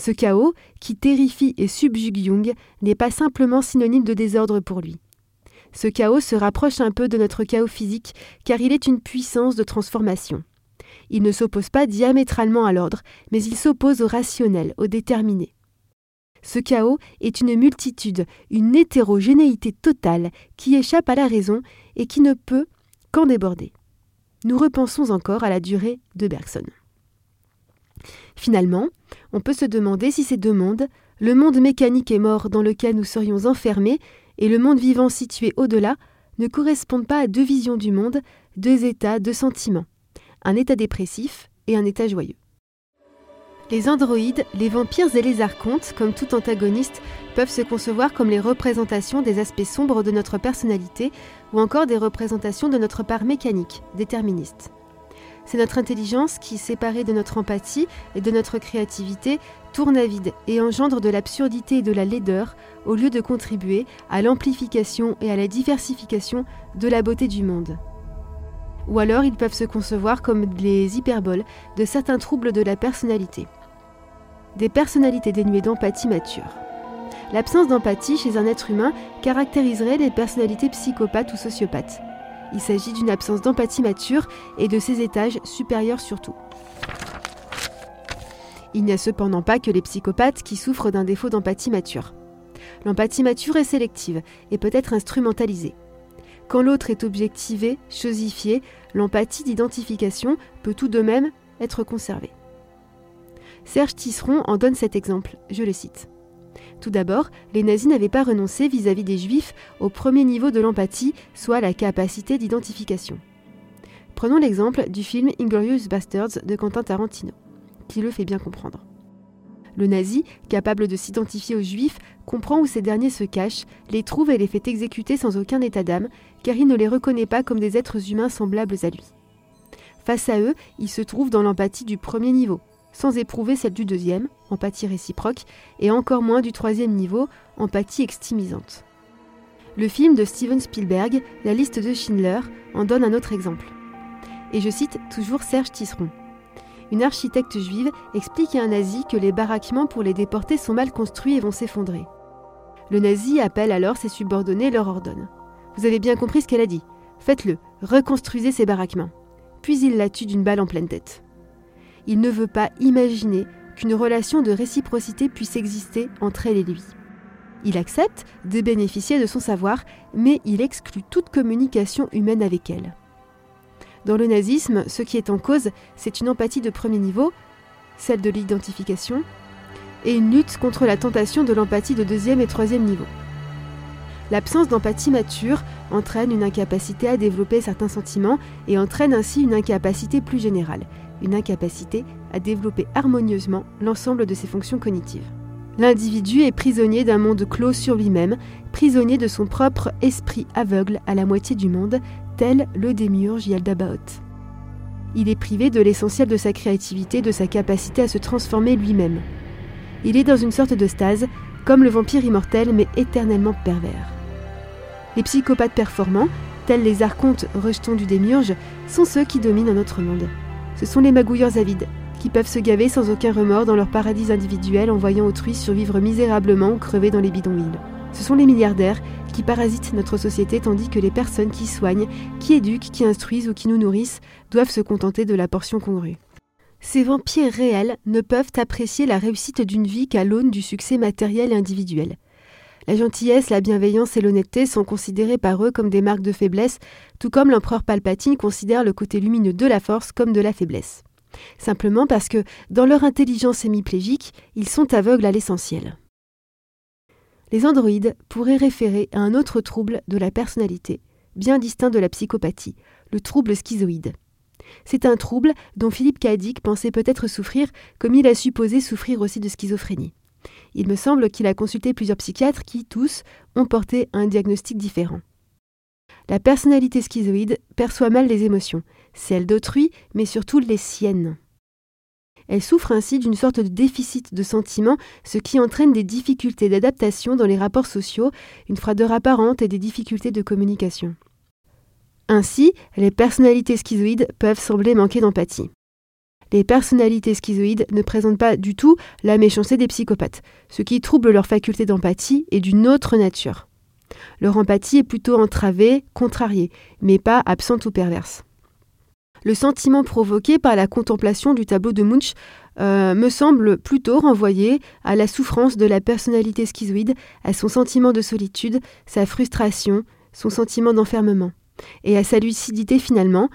Ce chaos, qui terrifie et subjugue Jung, n'est pas simplement synonyme de désordre pour lui. Ce chaos se rapproche un peu de notre chaos physique, car il est une puissance de transformation. Il ne s'oppose pas diamétralement à l'ordre, mais il s'oppose au rationnel, au déterminé. Ce chaos est une multitude, une hétérogénéité totale qui échappe à la raison et qui ne peut qu'en déborder. Nous repensons encore à la durée de Bergson. Finalement, on peut se demander si ces deux mondes, le monde mécanique et mort dans lequel nous serions enfermés et le monde vivant situé au-delà, ne correspondent pas à deux visions du monde, deux états, deux sentiments, un état dépressif et un état joyeux. Les androïdes, les vampires et les archontes, comme tout antagoniste, peuvent se concevoir comme les représentations des aspects sombres de notre personnalité ou encore des représentations de notre part mécanique, déterministe. C'est notre intelligence qui, séparée de notre empathie et de notre créativité, tourne à vide et engendre de l'absurdité et de la laideur au lieu de contribuer à l'amplification et à la diversification de la beauté du monde. Ou alors ils peuvent se concevoir comme les hyperboles de certains troubles de la personnalité. Des personnalités dénuées d'empathie mature. L'absence d'empathie chez un être humain caractériserait les personnalités psychopathes ou sociopathes. Il s'agit d'une absence d'empathie mature et de ses étages supérieurs surtout. Il n'y a cependant pas que les psychopathes qui souffrent d'un défaut d'empathie mature. L'empathie mature est sélective et peut être instrumentalisée. Quand l'autre est objectivé, chosifié, l'empathie d'identification peut tout de même être conservée. Serge Tisseron en donne cet exemple, je le cite. Tout d'abord, les nazis n'avaient pas renoncé vis-à-vis des juifs au premier niveau de l'empathie, soit la capacité d'identification. Prenons l'exemple du film Inglourious Basterds de Quentin Tarantino, qui le fait bien comprendre. Le nazi, capable de s'identifier aux juifs, comprend où ces derniers se cachent, les trouve et les fait exécuter sans aucun état d'âme, car il ne les reconnaît pas comme des êtres humains semblables à lui. Face à eux, il se trouve dans l'empathie du premier niveau, sans éprouver celle du deuxième, empathie réciproque, et encore moins du troisième niveau, empathie extimisante. Le film de Steven Spielberg, La liste de Schindler, en donne un autre exemple. Et je cite toujours Serge Tisseron. Une architecte juive explique à un nazi que les baraquements pour les déportés sont mal construits et vont s'effondrer. Le nazi appelle alors ses subordonnés et leur ordonne. « Vous avez bien compris ce qu'elle a dit. Faites-le, reconstruisez ces baraquements. » Puis il la tue d'une balle en pleine tête. Il ne veut pas imaginer qu'une relation de réciprocité puisse exister entre elle et lui. Il accepte de bénéficier de son savoir, mais il exclut toute communication humaine avec elle. Dans le nazisme, ce qui est en cause, c'est une empathie de premier niveau, celle de l'identification, et une lutte contre la tentation de l'empathie de deuxième et troisième niveau. L'absence d'empathie mature entraîne une incapacité à développer certains sentiments et entraîne ainsi une incapacité plus générale, une incapacité à développer harmonieusement l'ensemble de ses fonctions cognitives. L'individu est prisonnier d'un monde clos sur lui-même, prisonnier de son propre esprit aveugle à la moitié du monde, tel le démiurge Yaldabaoth. Il est privé de l'essentiel de sa créativité, de sa capacité à se transformer lui-même. Il est dans une sorte de stase, comme le vampire immortel mais éternellement pervers. Les psychopathes performants, tels les archontes rejetons du démiurge, sont ceux qui dominent en notre monde. Ce sont les magouilleurs avides, qui peuvent se gaver sans aucun remords dans leur paradis individuel en voyant autrui survivre misérablement ou crever dans les bidonvilles. Ce sont les milliardaires qui parasitent notre société tandis que les personnes qui soignent, qui éduquent, qui instruisent ou qui nous nourrissent doivent se contenter de la portion congrue. Ces vampires réels ne peuvent apprécier la réussite d'une vie qu'à l'aune du succès matériel et individuel. La gentillesse, la bienveillance et l'honnêteté sont considérées par eux comme des marques de faiblesse, tout comme l'empereur Palpatine considère le côté lumineux de la force comme de la faiblesse. Simplement parce que, dans leur intelligence hémiplégique, ils sont aveugles à l'essentiel. Les androïdes pourraient référer à un autre trouble de la personnalité, bien distinct de la psychopathie, le trouble schizoïde. C'est un trouble dont Philip K. Dick pensait peut-être souffrir, comme il a supposé souffrir aussi de schizophrénie. Il me semble qu'il a consulté plusieurs psychiatres qui, tous, ont porté un diagnostic différent. La personnalité schizoïde perçoit mal les émotions, celles d'autrui, mais surtout les siennes. Elle souffre ainsi d'une sorte de déficit de sentiments, ce qui entraîne des difficultés d'adaptation dans les rapports sociaux, une froideur apparente et des difficultés de communication. Ainsi, les personnalités schizoïdes peuvent sembler manquer d'empathie. les personnalités schizoïdes ne présentent pas du tout la méchanceté des psychopathes, ce qui trouble leur faculté d'empathie et d'une autre nature. Leur empathie est plutôt entravée, contrariée, mais pas absente ou perverse. Le sentiment provoqué par la contemplation du tableau de Munch euh, me semble plutôt renvoyé à la souffrance de la personnalité schizoïde, à son sentiment de solitude, sa frustration, son sentiment d'enfermement, et à sa lucidité finalement,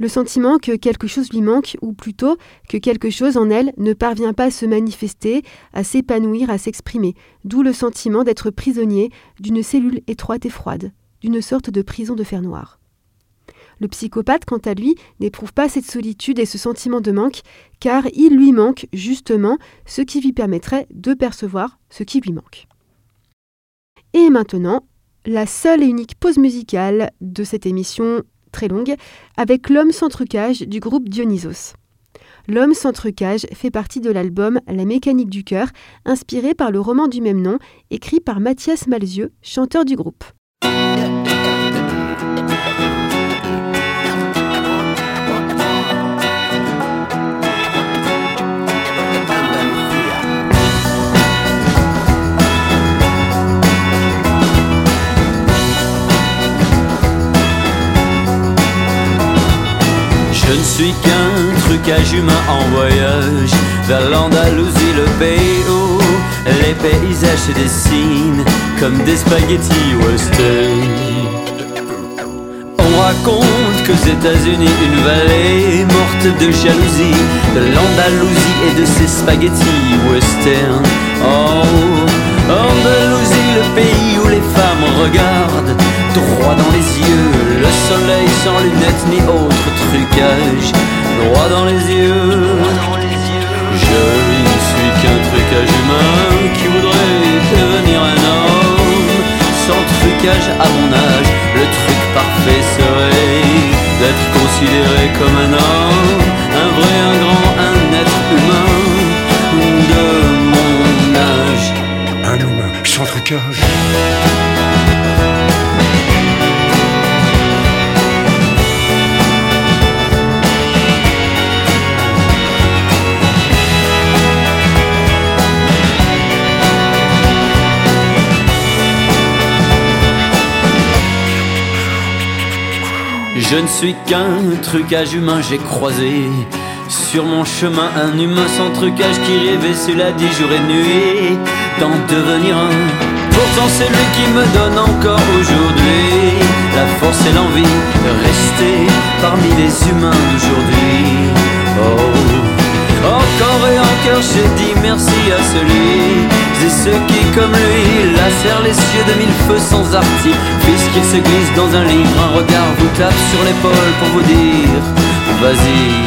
le sentiment que quelque chose lui manque, ou plutôt que quelque chose en elle ne parvient pas à se manifester, à s'épanouir, à s'exprimer, d'où le sentiment d'être prisonnier d'une cellule étroite et froide, d'une sorte de prison de fer noir. Le psychopathe, quant à lui, n'éprouve pas cette solitude et ce sentiment de manque, car il lui manque justement ce qui lui permettrait de percevoir ce qui lui manque. Et maintenant, la seule et unique pause musicale de cette émission très longue, avec L'homme sans trucage du groupe Dionysos. L'homme sans trucage fait partie de l'album La mécanique du cœur, inspiré par le roman du même nom, écrit par Mathias Malzieu, chanteur du groupe. Je ne suis qu'un trucage humain en voyage vers l'Andalousie, le pays où les paysages se dessinent comme des spaghettis western. On raconte qu'aux États-Unis une vallée est morte de jalousie de l'Andalousie et de ses spaghettis western. Oh, Andalousie, le pays où les femmes regardent droit dans les yeux le soleil sans lunettes ni autre trucage, droit dans les yeux. Je ne suis qu'un trucage humain qui voudrait devenir un homme. Sans trucage à mon âge, le truc parfait serait d'être considéré comme un homme, un vrai, un grand, un être humain de mon âge. Un homme sans trucage. Je ne suis qu'un trucage humain, j'ai croisé sur mon chemin un humain sans trucage qui rêvait cela dit jour et nuit d'en devenir un. Pourtant c'est lui qui me donne encore aujourd'hui la force et l'envie de rester parmi les humains d'aujourd'hui. Oh, encore et encore j'ai dit merci à celui et ceux qui comme lui lacèrent les cieux de mille feux sans artifice, qu'il se glisse dans un livre, un regard vous tape sur l'épaule pour vous dire vas-y.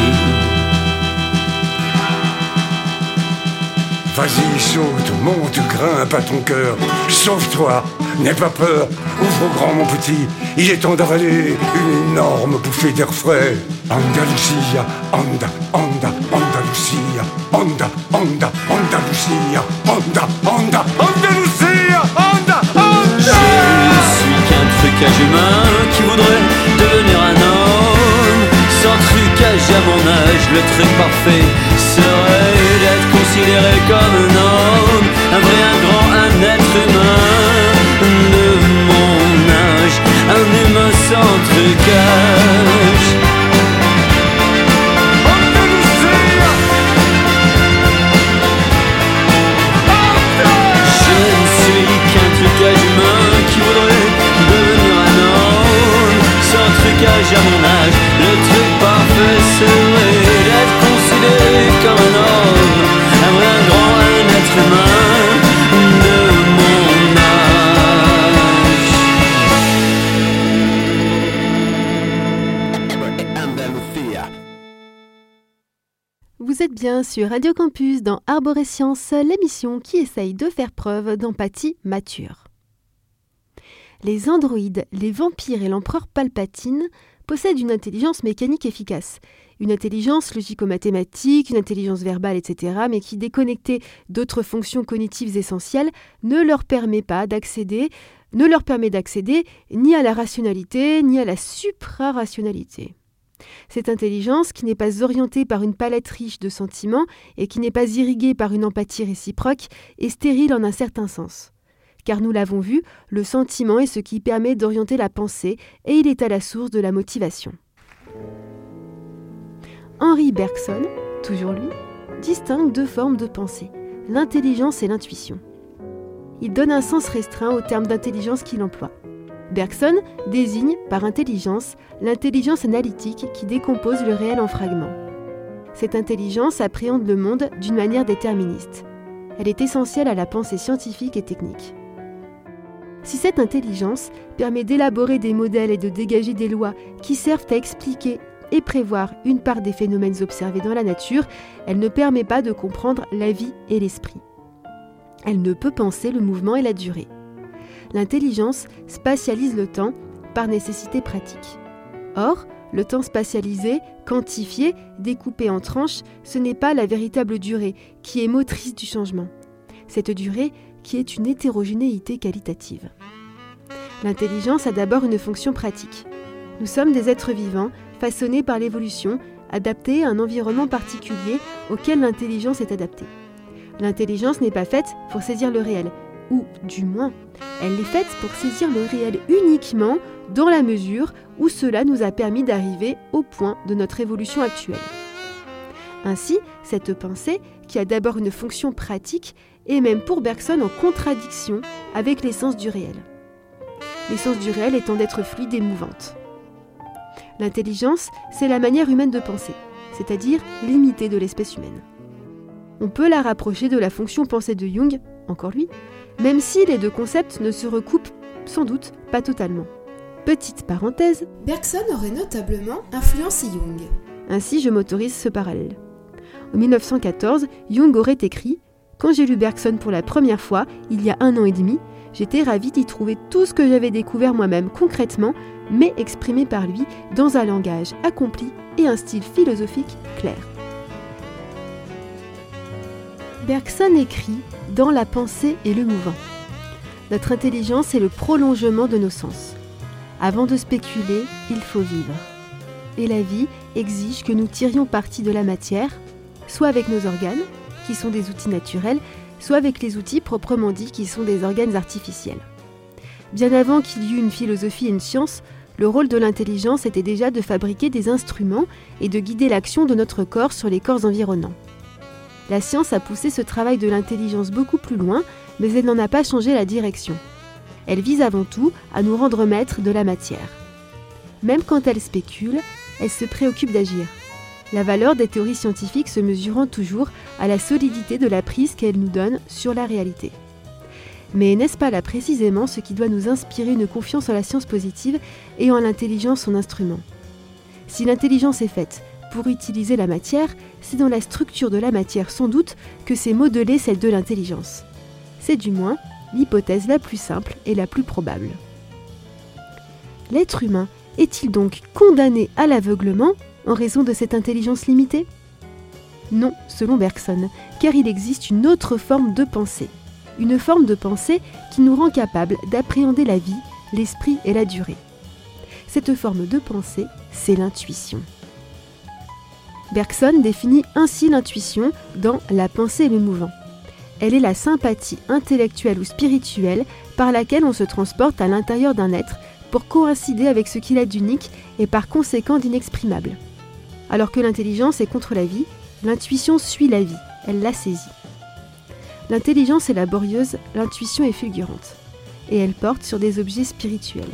Vas-y, saute, monte, grimpe à ton cœur, sauve-toi, n'aie pas peur, ouvre grand mon petit, il est temps d'avaler une énorme bouffée d'air frais. Andalusia, anda, anda, Andalusia, anda, anda, Andalusia, anda, anda, Andalusia, anda, anda. Je ne suis qu'un trucage humain qui voudrait devenir un homme. Sans trucage à mon âge, le truc parfait serait d'être considéré comme un homme, un vrai, un grand, un être humain de mon âge, un humain sans trucage. Trucage à mon âge, le truc parfait serait d'être considéré comme un homme, un vrai, un grand, un être humain de mon âge. Vous êtes bien sur Radio Campus dans Arborescence, l'émission qui essaye de faire preuve d'empathie mature. Les androïdes, les vampires et l'empereur Palpatine possèdent une intelligence mécanique efficace. Une intelligence logico-mathématique, une intelligence verbale, et cetera, mais qui, déconnectée d'autres fonctions cognitives essentielles, ne leur permet pas d'accéder, ne leur permet d'accéder ni à la rationalité, ni à la suprarationalité. Cette intelligence, qui n'est pas orientée par une palette riche de sentiments et qui n'est pas irriguée par une empathie réciproque, est stérile en un certain sens. Car nous l'avons vu, le sentiment est ce qui permet d'orienter la pensée et il est à la source de la motivation. Henri Bergson, toujours lui, distingue deux formes de pensée, l'intelligence et l'intuition. Il donne un sens restreint au terme d'intelligence qu'il emploie. Bergson désigne, par intelligence, l'intelligence analytique qui décompose le réel en fragments. Cette intelligence appréhende le monde d'une manière déterministe. Elle est essentielle à la pensée scientifique et technique. Si cette intelligence permet d'élaborer des modèles et de dégager des lois qui servent à expliquer et prévoir une part des phénomènes observés dans la nature, elle ne permet pas de comprendre la vie et l'esprit. Elle ne peut penser le mouvement et la durée. L'intelligence spatialise le temps par nécessité pratique. Or, le temps spatialisé, quantifié, découpé en tranches, ce n'est pas la véritable durée qui est motrice du changement. Cette durée qui est une hétérogénéité qualitative. L'intelligence a d'abord une fonction pratique. Nous sommes des êtres vivants, façonnés par l'évolution, adaptés à un environnement particulier auquel l'intelligence est adaptée. L'intelligence n'est pas faite pour saisir le réel, ou du moins, elle est faite pour saisir le réel uniquement dans la mesure où cela nous a permis d'arriver au point de notre évolution actuelle. Ainsi, cette pensée, qui a d'abord une fonction pratique, est même pour Bergson en contradiction avec l'essence du réel. L'essence du réel étant d'être fluide et mouvante. L'intelligence, c'est la manière humaine de penser, c'est-à-dire limitée de l'espèce humaine. On peut la rapprocher de la fonction pensée de Jung, encore lui, même si les deux concepts ne se recoupent sans doute pas totalement. Petite parenthèse, Bergson aurait notablement influencé Jung. Ainsi, je m'autorise ce parallèle. En mille neuf cent quatorze, Jung aurait écrit « Quand j'ai lu Bergson pour la première fois, il y a un an et demi, j'étais ravi d'y trouver tout ce que j'avais découvert moi-même concrètement, mais exprimé par lui dans un langage accompli et un style philosophique clair. » Bergson écrit « Dans la pensée et le mouvant ». Notre intelligence est le prolongement de nos sens. Avant de spéculer, il faut vivre. Et la vie exige que nous tirions parti de la matière, soit avec nos organes, qui sont des outils naturels, soit avec les outils proprement dits qui sont des organes artificiels. Bien avant qu'il y eût une philosophie et une science, le rôle de l'intelligence était déjà de fabriquer des instruments et de guider l'action de notre corps sur les corps environnants. La science a poussé ce travail de l'intelligence beaucoup plus loin, mais elle n'en a pas changé la direction. Elle vise avant tout à nous rendre maîtres de la matière. Même quand elle spécule, elle se préoccupe d'agir. La valeur des théories scientifiques se mesurant toujours à la solidité de la prise qu'elles nous donnent sur la réalité. Mais n'est-ce pas là précisément ce qui doit nous inspirer une confiance en la science positive et en l'intelligence son instrument ? Si l'intelligence est faite pour utiliser la matière, c'est dans la structure de la matière sans doute que s'est modelée celle de l'intelligence. C'est du moins l'hypothèse la plus simple et la plus probable. L'être humain est-il donc condamné à l'aveuglement en raison de cette intelligence limitée ? Non, selon Bergson, car il existe une autre forme de pensée. Une forme de pensée qui nous rend capable d'appréhender la vie, l'esprit et la durée. Cette forme de pensée, c'est l'intuition. Bergson définit ainsi l'intuition dans « La pensée et le mouvant ». Elle est la sympathie intellectuelle ou spirituelle par laquelle on se transporte à l'intérieur d'un être pour coïncider avec ce qu'il a d'unique et par conséquent d'inexprimable. Alors que l'intelligence est contre la vie, l'intuition suit la vie, elle la saisit. L'intelligence est laborieuse, l'intuition est fulgurante, et elle porte sur des objets spirituels.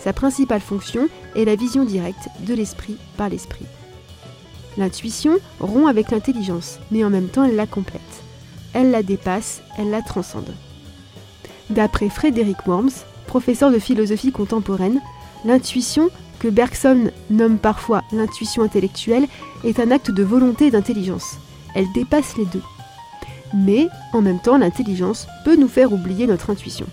Sa principale fonction est la vision directe de l'esprit par l'esprit. L'intuition rompt avec l'intelligence, mais en même temps elle la complète. Elle la dépasse, elle la transcende. D'après Frédéric Worms, professeur de philosophie contemporaine, l'intuition, que Bergson nomme parfois l'intuition intellectuelle, est un acte de volonté et d'intelligence. Elle dépasse les deux. Mais, en même temps, l'intelligence peut nous faire oublier notre intuition.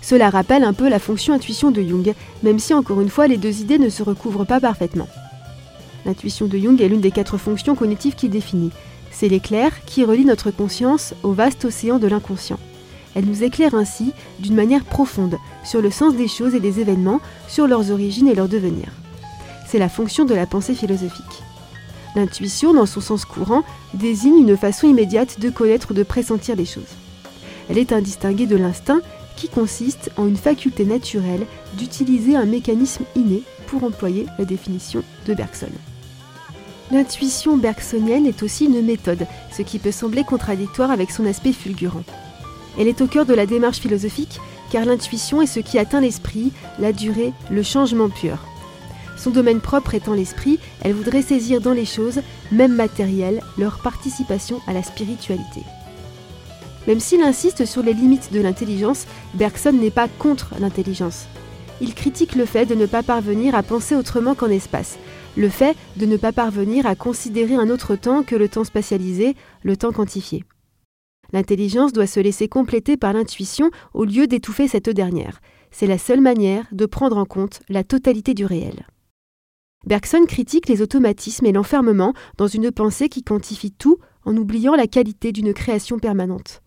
Cela rappelle un peu la fonction intuition de Jung, même si, encore une fois, les deux idées ne se recouvrent pas parfaitement. L'intuition de Jung est l'une des quatre fonctions cognitives qu'il définit. C'est l'éclair qui relie notre conscience au vaste océan de l'inconscient. Elle nous éclaire ainsi, d'une manière profonde, sur le sens des choses et des événements, sur leurs origines et leur devenir. c'est la fonction de la pensée philosophique. L'intuition, dans son sens courant, désigne une façon immédiate de connaître ou de pressentir les choses. Elle est indistinguée de l'instinct, qui consiste en une faculté naturelle d'utiliser un mécanisme inné pour employer la définition de Bergson. L'intuition bergsonienne est aussi une méthode, ce qui peut sembler contradictoire avec son aspect fulgurant. Elle est au cœur de la démarche philosophique, car l'intuition est ce qui atteint l'esprit, la durée, le changement pur. Son domaine propre étant l'esprit, elle voudrait saisir dans les choses, même matérielles, leur participation à la spiritualité. Même s'il insiste sur les limites de l'intelligence, Bergson n'est pas contre l'intelligence. Il critique le fait de ne pas parvenir à penser autrement qu'en espace, le fait de ne pas parvenir à considérer un autre temps que le temps spatialisé, le temps quantifié. L'intelligence doit se laisser compléter par l'intuition au lieu d'étouffer cette dernière. C'est la seule manière de prendre en compte la totalité du réel. Bergson critique les automatismes et l'enfermement dans une pensée qui quantifie tout en oubliant la qualité d'une création permanente.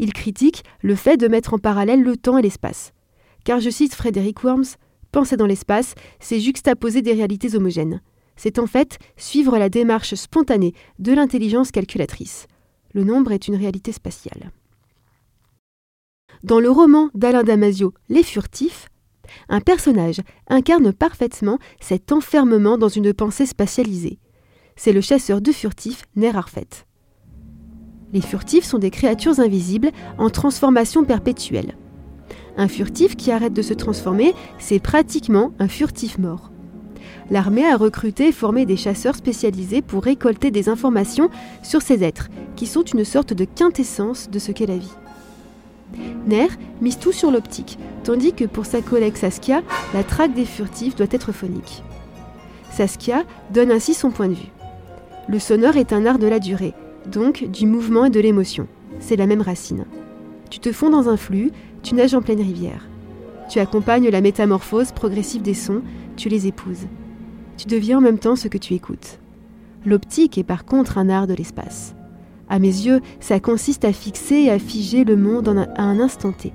Il critique le fait de mettre en parallèle le temps et l'espace. Car, je cite Frédéric Worms, « Penser dans l'espace, c'est juxtaposer des réalités homogènes. C'est en fait suivre la démarche spontanée de l'intelligence calculatrice. Le nombre est une réalité spatiale. » Dans le roman d'Alain Damasio, « Les furtifs », un personnage incarne parfaitement cet enfermement dans une pensée spatialisée. C'est le chasseur de furtifs Ner Àrfet. Les furtifs sont des créatures invisibles en transformation perpétuelle. Un furtif qui arrête de se transformer, c'est pratiquement un furtif mort. L'armée a recruté et formé des chasseurs spécialisés pour récolter des informations sur ces êtres, qui sont une sorte de quintessence de ce qu'est la vie. Ner mise tout sur l'optique, tandis que pour sa collègue Saskia, la traque des furtifs doit être phonique. Saskia donne ainsi son point de vue. Le sonore est un art de la durée, donc du mouvement et de l'émotion. C'est la même racine. Tu te fonds dans un flux, tu nages en pleine rivière. Tu accompagnes la métamorphose progressive des sons, tu les épouses. Tu deviens en même temps ce que tu écoutes. L'optique est par contre un art de l'espace. À mes yeux, ça consiste à fixer et à figer le monde en un, à un instant T.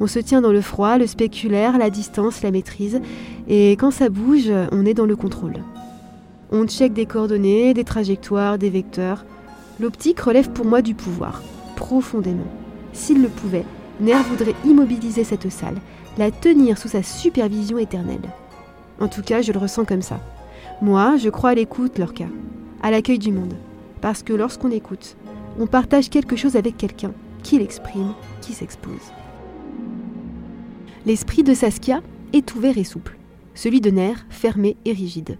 On se tient dans le froid, le spéculaire, la distance, la maîtrise, et quand ça bouge, on est dans le contrôle. On check des coordonnées, des trajectoires, des vecteurs. L'optique relève pour moi du pouvoir, profondément. S'il le pouvait, Ner voudrait immobiliser cette salle, la tenir sous sa supervision éternelle. En tout cas, je le ressens comme ça. Moi, je crois à l'écoute, Lorca, à l'accueil du monde. Parce que lorsqu'on écoute, on partage quelque chose avec quelqu'un, qui l'exprime, qui s'expose. L'esprit de Saskia est ouvert et souple, celui de Ner fermé et rigide.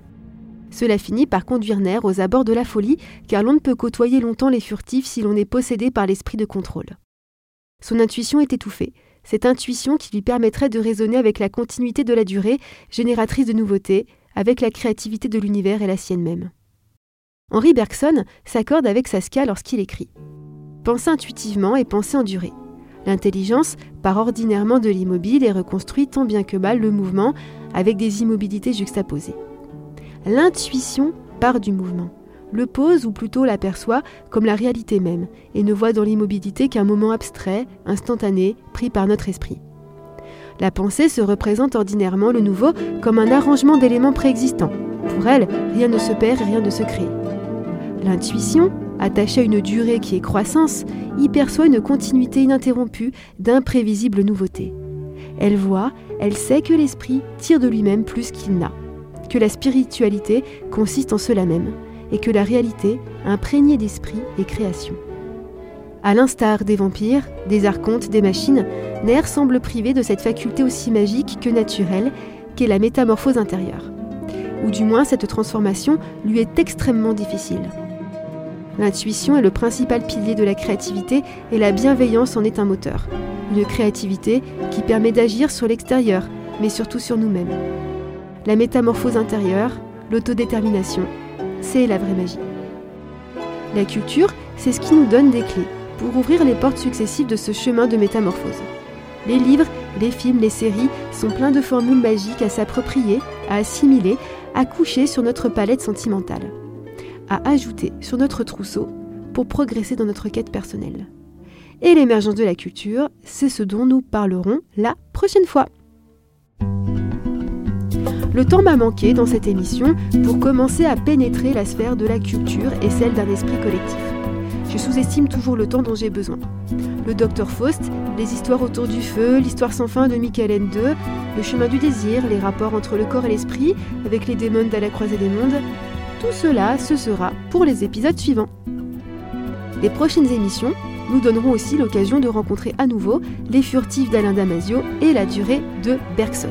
Cela finit par conduire Ner aux abords de la folie, car l'on ne peut côtoyer longtemps les furtifs si l'on est possédé par l'esprit de contrôle. Son intuition est étouffée, cette intuition qui lui permettrait de raisonner avec la continuité de la durée, génératrice de nouveautés, avec la créativité de l'univers et la sienne même. Henri Bergson s'accorde avec Saskia lorsqu'il écrit « Penser intuitivement et penser en durée. L'intelligence part ordinairement de l'immobile et reconstruit tant bien que mal le mouvement avec des immobilités juxtaposées. L'intuition part du mouvement, le pose ou plutôt l'aperçoit comme la réalité même et ne voit dans l'immobilité qu'un moment abstrait, instantané, pris par notre esprit. La pensée se représente ordinairement le nouveau comme un arrangement d'éléments préexistants. Pour elle, rien ne se perd et rien ne se crée. L'intuition, attachée à une durée qui est croissance, y perçoit une continuité ininterrompue d'imprévisibles nouveautés. Elle voit, elle sait que l'esprit tire de lui-même plus qu'il n'a, que la spiritualité consiste en cela même, et que la réalité, imprégnée d'esprit, est création. À l'instar des vampires, des archontes, des machines, Ner semble privé de cette faculté aussi magique que naturelle qu'est la métamorphose intérieure. Ou du moins cette transformation lui est extrêmement difficile. L'intuition est le principal pilier de la créativité et la bienveillance en est un moteur. Une créativité qui permet d'agir sur l'extérieur, mais surtout sur nous-mêmes. La métamorphose intérieure, l'autodétermination, c'est la vraie magie. La culture, c'est ce qui nous donne des clés pour ouvrir les portes successives de ce chemin de métamorphose. Les livres, les films, les séries sont pleins de formules magiques à s'approprier, à assimiler, à coucher sur notre palette sentimentale, à ajouter sur notre trousseau pour progresser dans notre quête personnelle. Et l'émergence de la culture, c'est ce dont nous parlerons la prochaine fois. Le temps m'a manqué dans cette émission pour commencer à pénétrer la sphère de la culture et celle d'un esprit collectif. Je sous-estime toujours le temps dont j'ai besoin. Le docteur Faust, les histoires autour du feu, l'histoire sans fin de Michael N deux, le chemin du désir, les rapports entre le corps et l'esprit, avec les démons d'à la croisée des mondes, tout cela, ce sera pour les épisodes suivants. Les prochaines émissions nous donneront aussi l'occasion de rencontrer à nouveau les furtifs d'Alain Damasio et la durée de Bergson.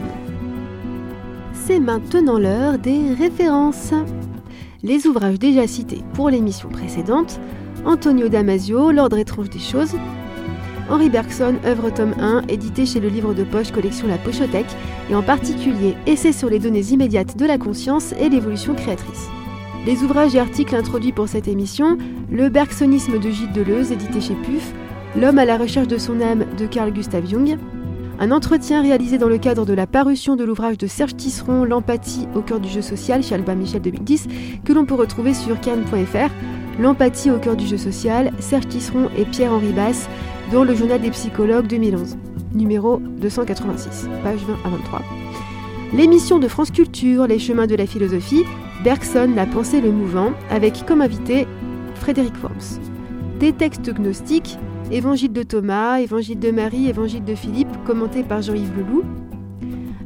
C'est maintenant l'heure des références. Les ouvrages déjà cités pour l'émission précédente, Antonio Damasio, L'ordre étrange des choses, Henri Bergson, œuvre tome un, édité chez le livre de poche collection La Pochothèque, et en particulier Essai sur les données immédiates de la conscience et l'évolution créatrice. Les ouvrages et articles introduits pour cette émission, Le bergsonisme de Gilles Deleuze, édité chez P U F, L'homme à la recherche de son âme de Carl Gustav Jung, un entretien réalisé dans le cadre de la parution de l'ouvrage de Serge Tisseron, L'empathie au cœur du jeu social, chez Albin Michel deux mille dix, que l'on peut retrouver sur cairn point f r, L'empathie au cœur du jeu social, Serge Tisseron et Pierre-Henri Basse, dans le journal des psychologues deux mille onze, numéro deux cent quatre-vingt-six, pages vingt à vingt-trois. L'émission de France Culture, Les chemins de la philosophie, Bergson, la pensée, le mouvant, avec comme invité Frédéric Worms. Des textes gnostiques, Évangile de Thomas, Évangile de Marie, Évangile de Philippe, commenté par Jean-Yves Leloup.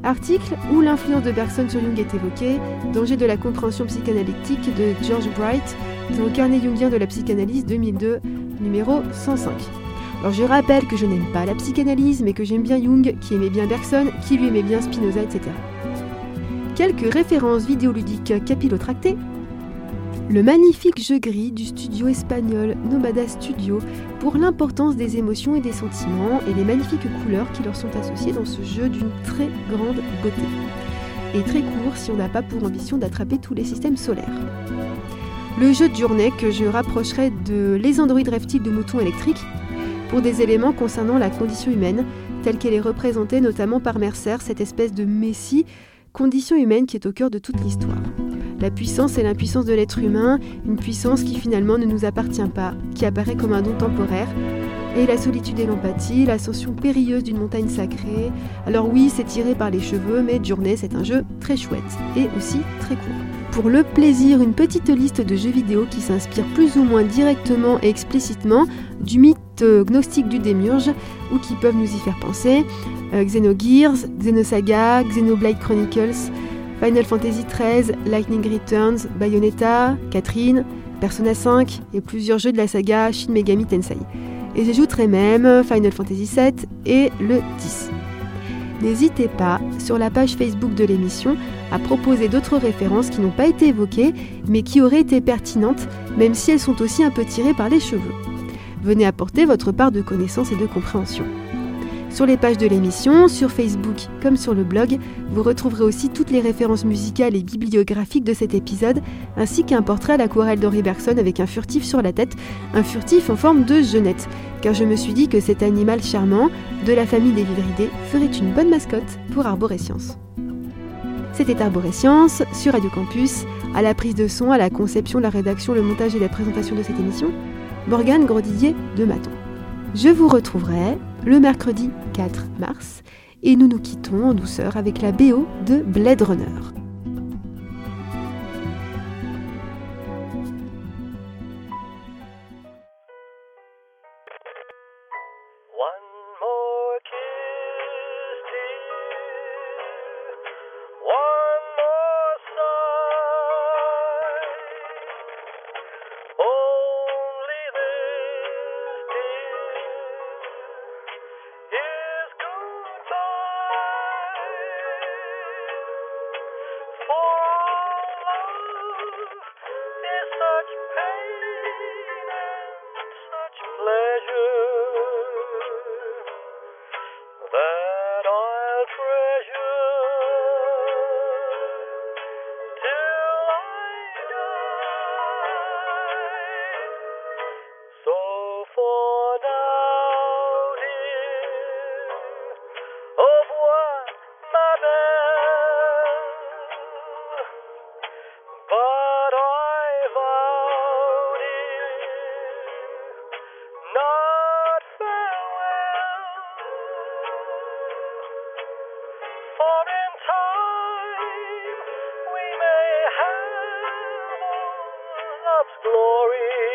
Article où l'influence de Bergson sur Jung est évoquée, Danger de la compréhension psychanalytique de George Bright, dans le carnet jungien de la psychanalyse deux mille deux, numéro cent cinq. Alors je rappelle que je n'aime pas la psychanalyse, mais que j'aime bien Jung, qui aimait bien Bergson, qui lui aimait bien Spinoza, et cetera. Quelques références vidéoludiques capillotractées. Le magnifique jeu gris du studio espagnol Nomada Studio pour l'importance des émotions et des sentiments et les magnifiques couleurs qui leur sont associées dans ce jeu d'une très grande beauté. Et très court si on n'a pas pour ambition d'attraper tous les systèmes solaires. Le jeu de journée que je rapprocherai de Les androïdes rêvent-ils de moutons électriques pour des éléments concernant la condition humaine telle qu'elle est représentée notamment par Mercer, cette espèce de messie, condition humaine qui est au cœur de toute l'histoire. La puissance et l'impuissance de l'être humain, une puissance qui finalement ne nous appartient pas, qui apparaît comme un don temporaire, et la solitude et l'empathie, l'ascension périlleuse d'une montagne sacrée. Alors oui, c'est tiré par les cheveux, mais Journée, c'est un jeu très chouette, et aussi très court. Pour le plaisir, une petite liste de jeux vidéo qui s'inspire plus ou moins directement et explicitement du mythe gnostique du démiurge, ou qui peuvent nous y faire penser, euh, Xenogears, Xenosaga, Xenoblade Chronicles, Final Fantasy treize, Lightning Returns, Bayonetta, Catherine, Persona cinq et plusieurs jeux de la saga Shin Megami Tensei. Et j'ajouterai même Final Fantasy sept et le dix. N'hésitez pas, sur la page Facebook de l'émission, à proposer d'autres références qui n'ont pas été évoquées, mais qui auraient été pertinentes, même si elles sont aussi un peu tirées par les cheveux. Venez apporter votre part de connaissances et de compréhension. Sur les pages de l'émission, sur Facebook comme sur le blog, vous retrouverez aussi toutes les références musicales et bibliographiques de cet épisode, ainsi qu'un portrait à l'aquarelle d'Henri Bergson avec un furtif sur la tête, un furtif en forme de genette, car je me suis dit que cet animal charmant, de la famille des vividés, ferait une bonne mascotte pour Arborescience. C'était Arborescience, sur Radio Campus, à la prise de son, à la conception, la rédaction, le montage et la présentation de cette émission, Morgane Grosdidier de Maton. Je vous retrouverai le mercredi quatre mars et nous nous quittons en douceur avec la B O de Blade Runner. For in time harbor love's glory.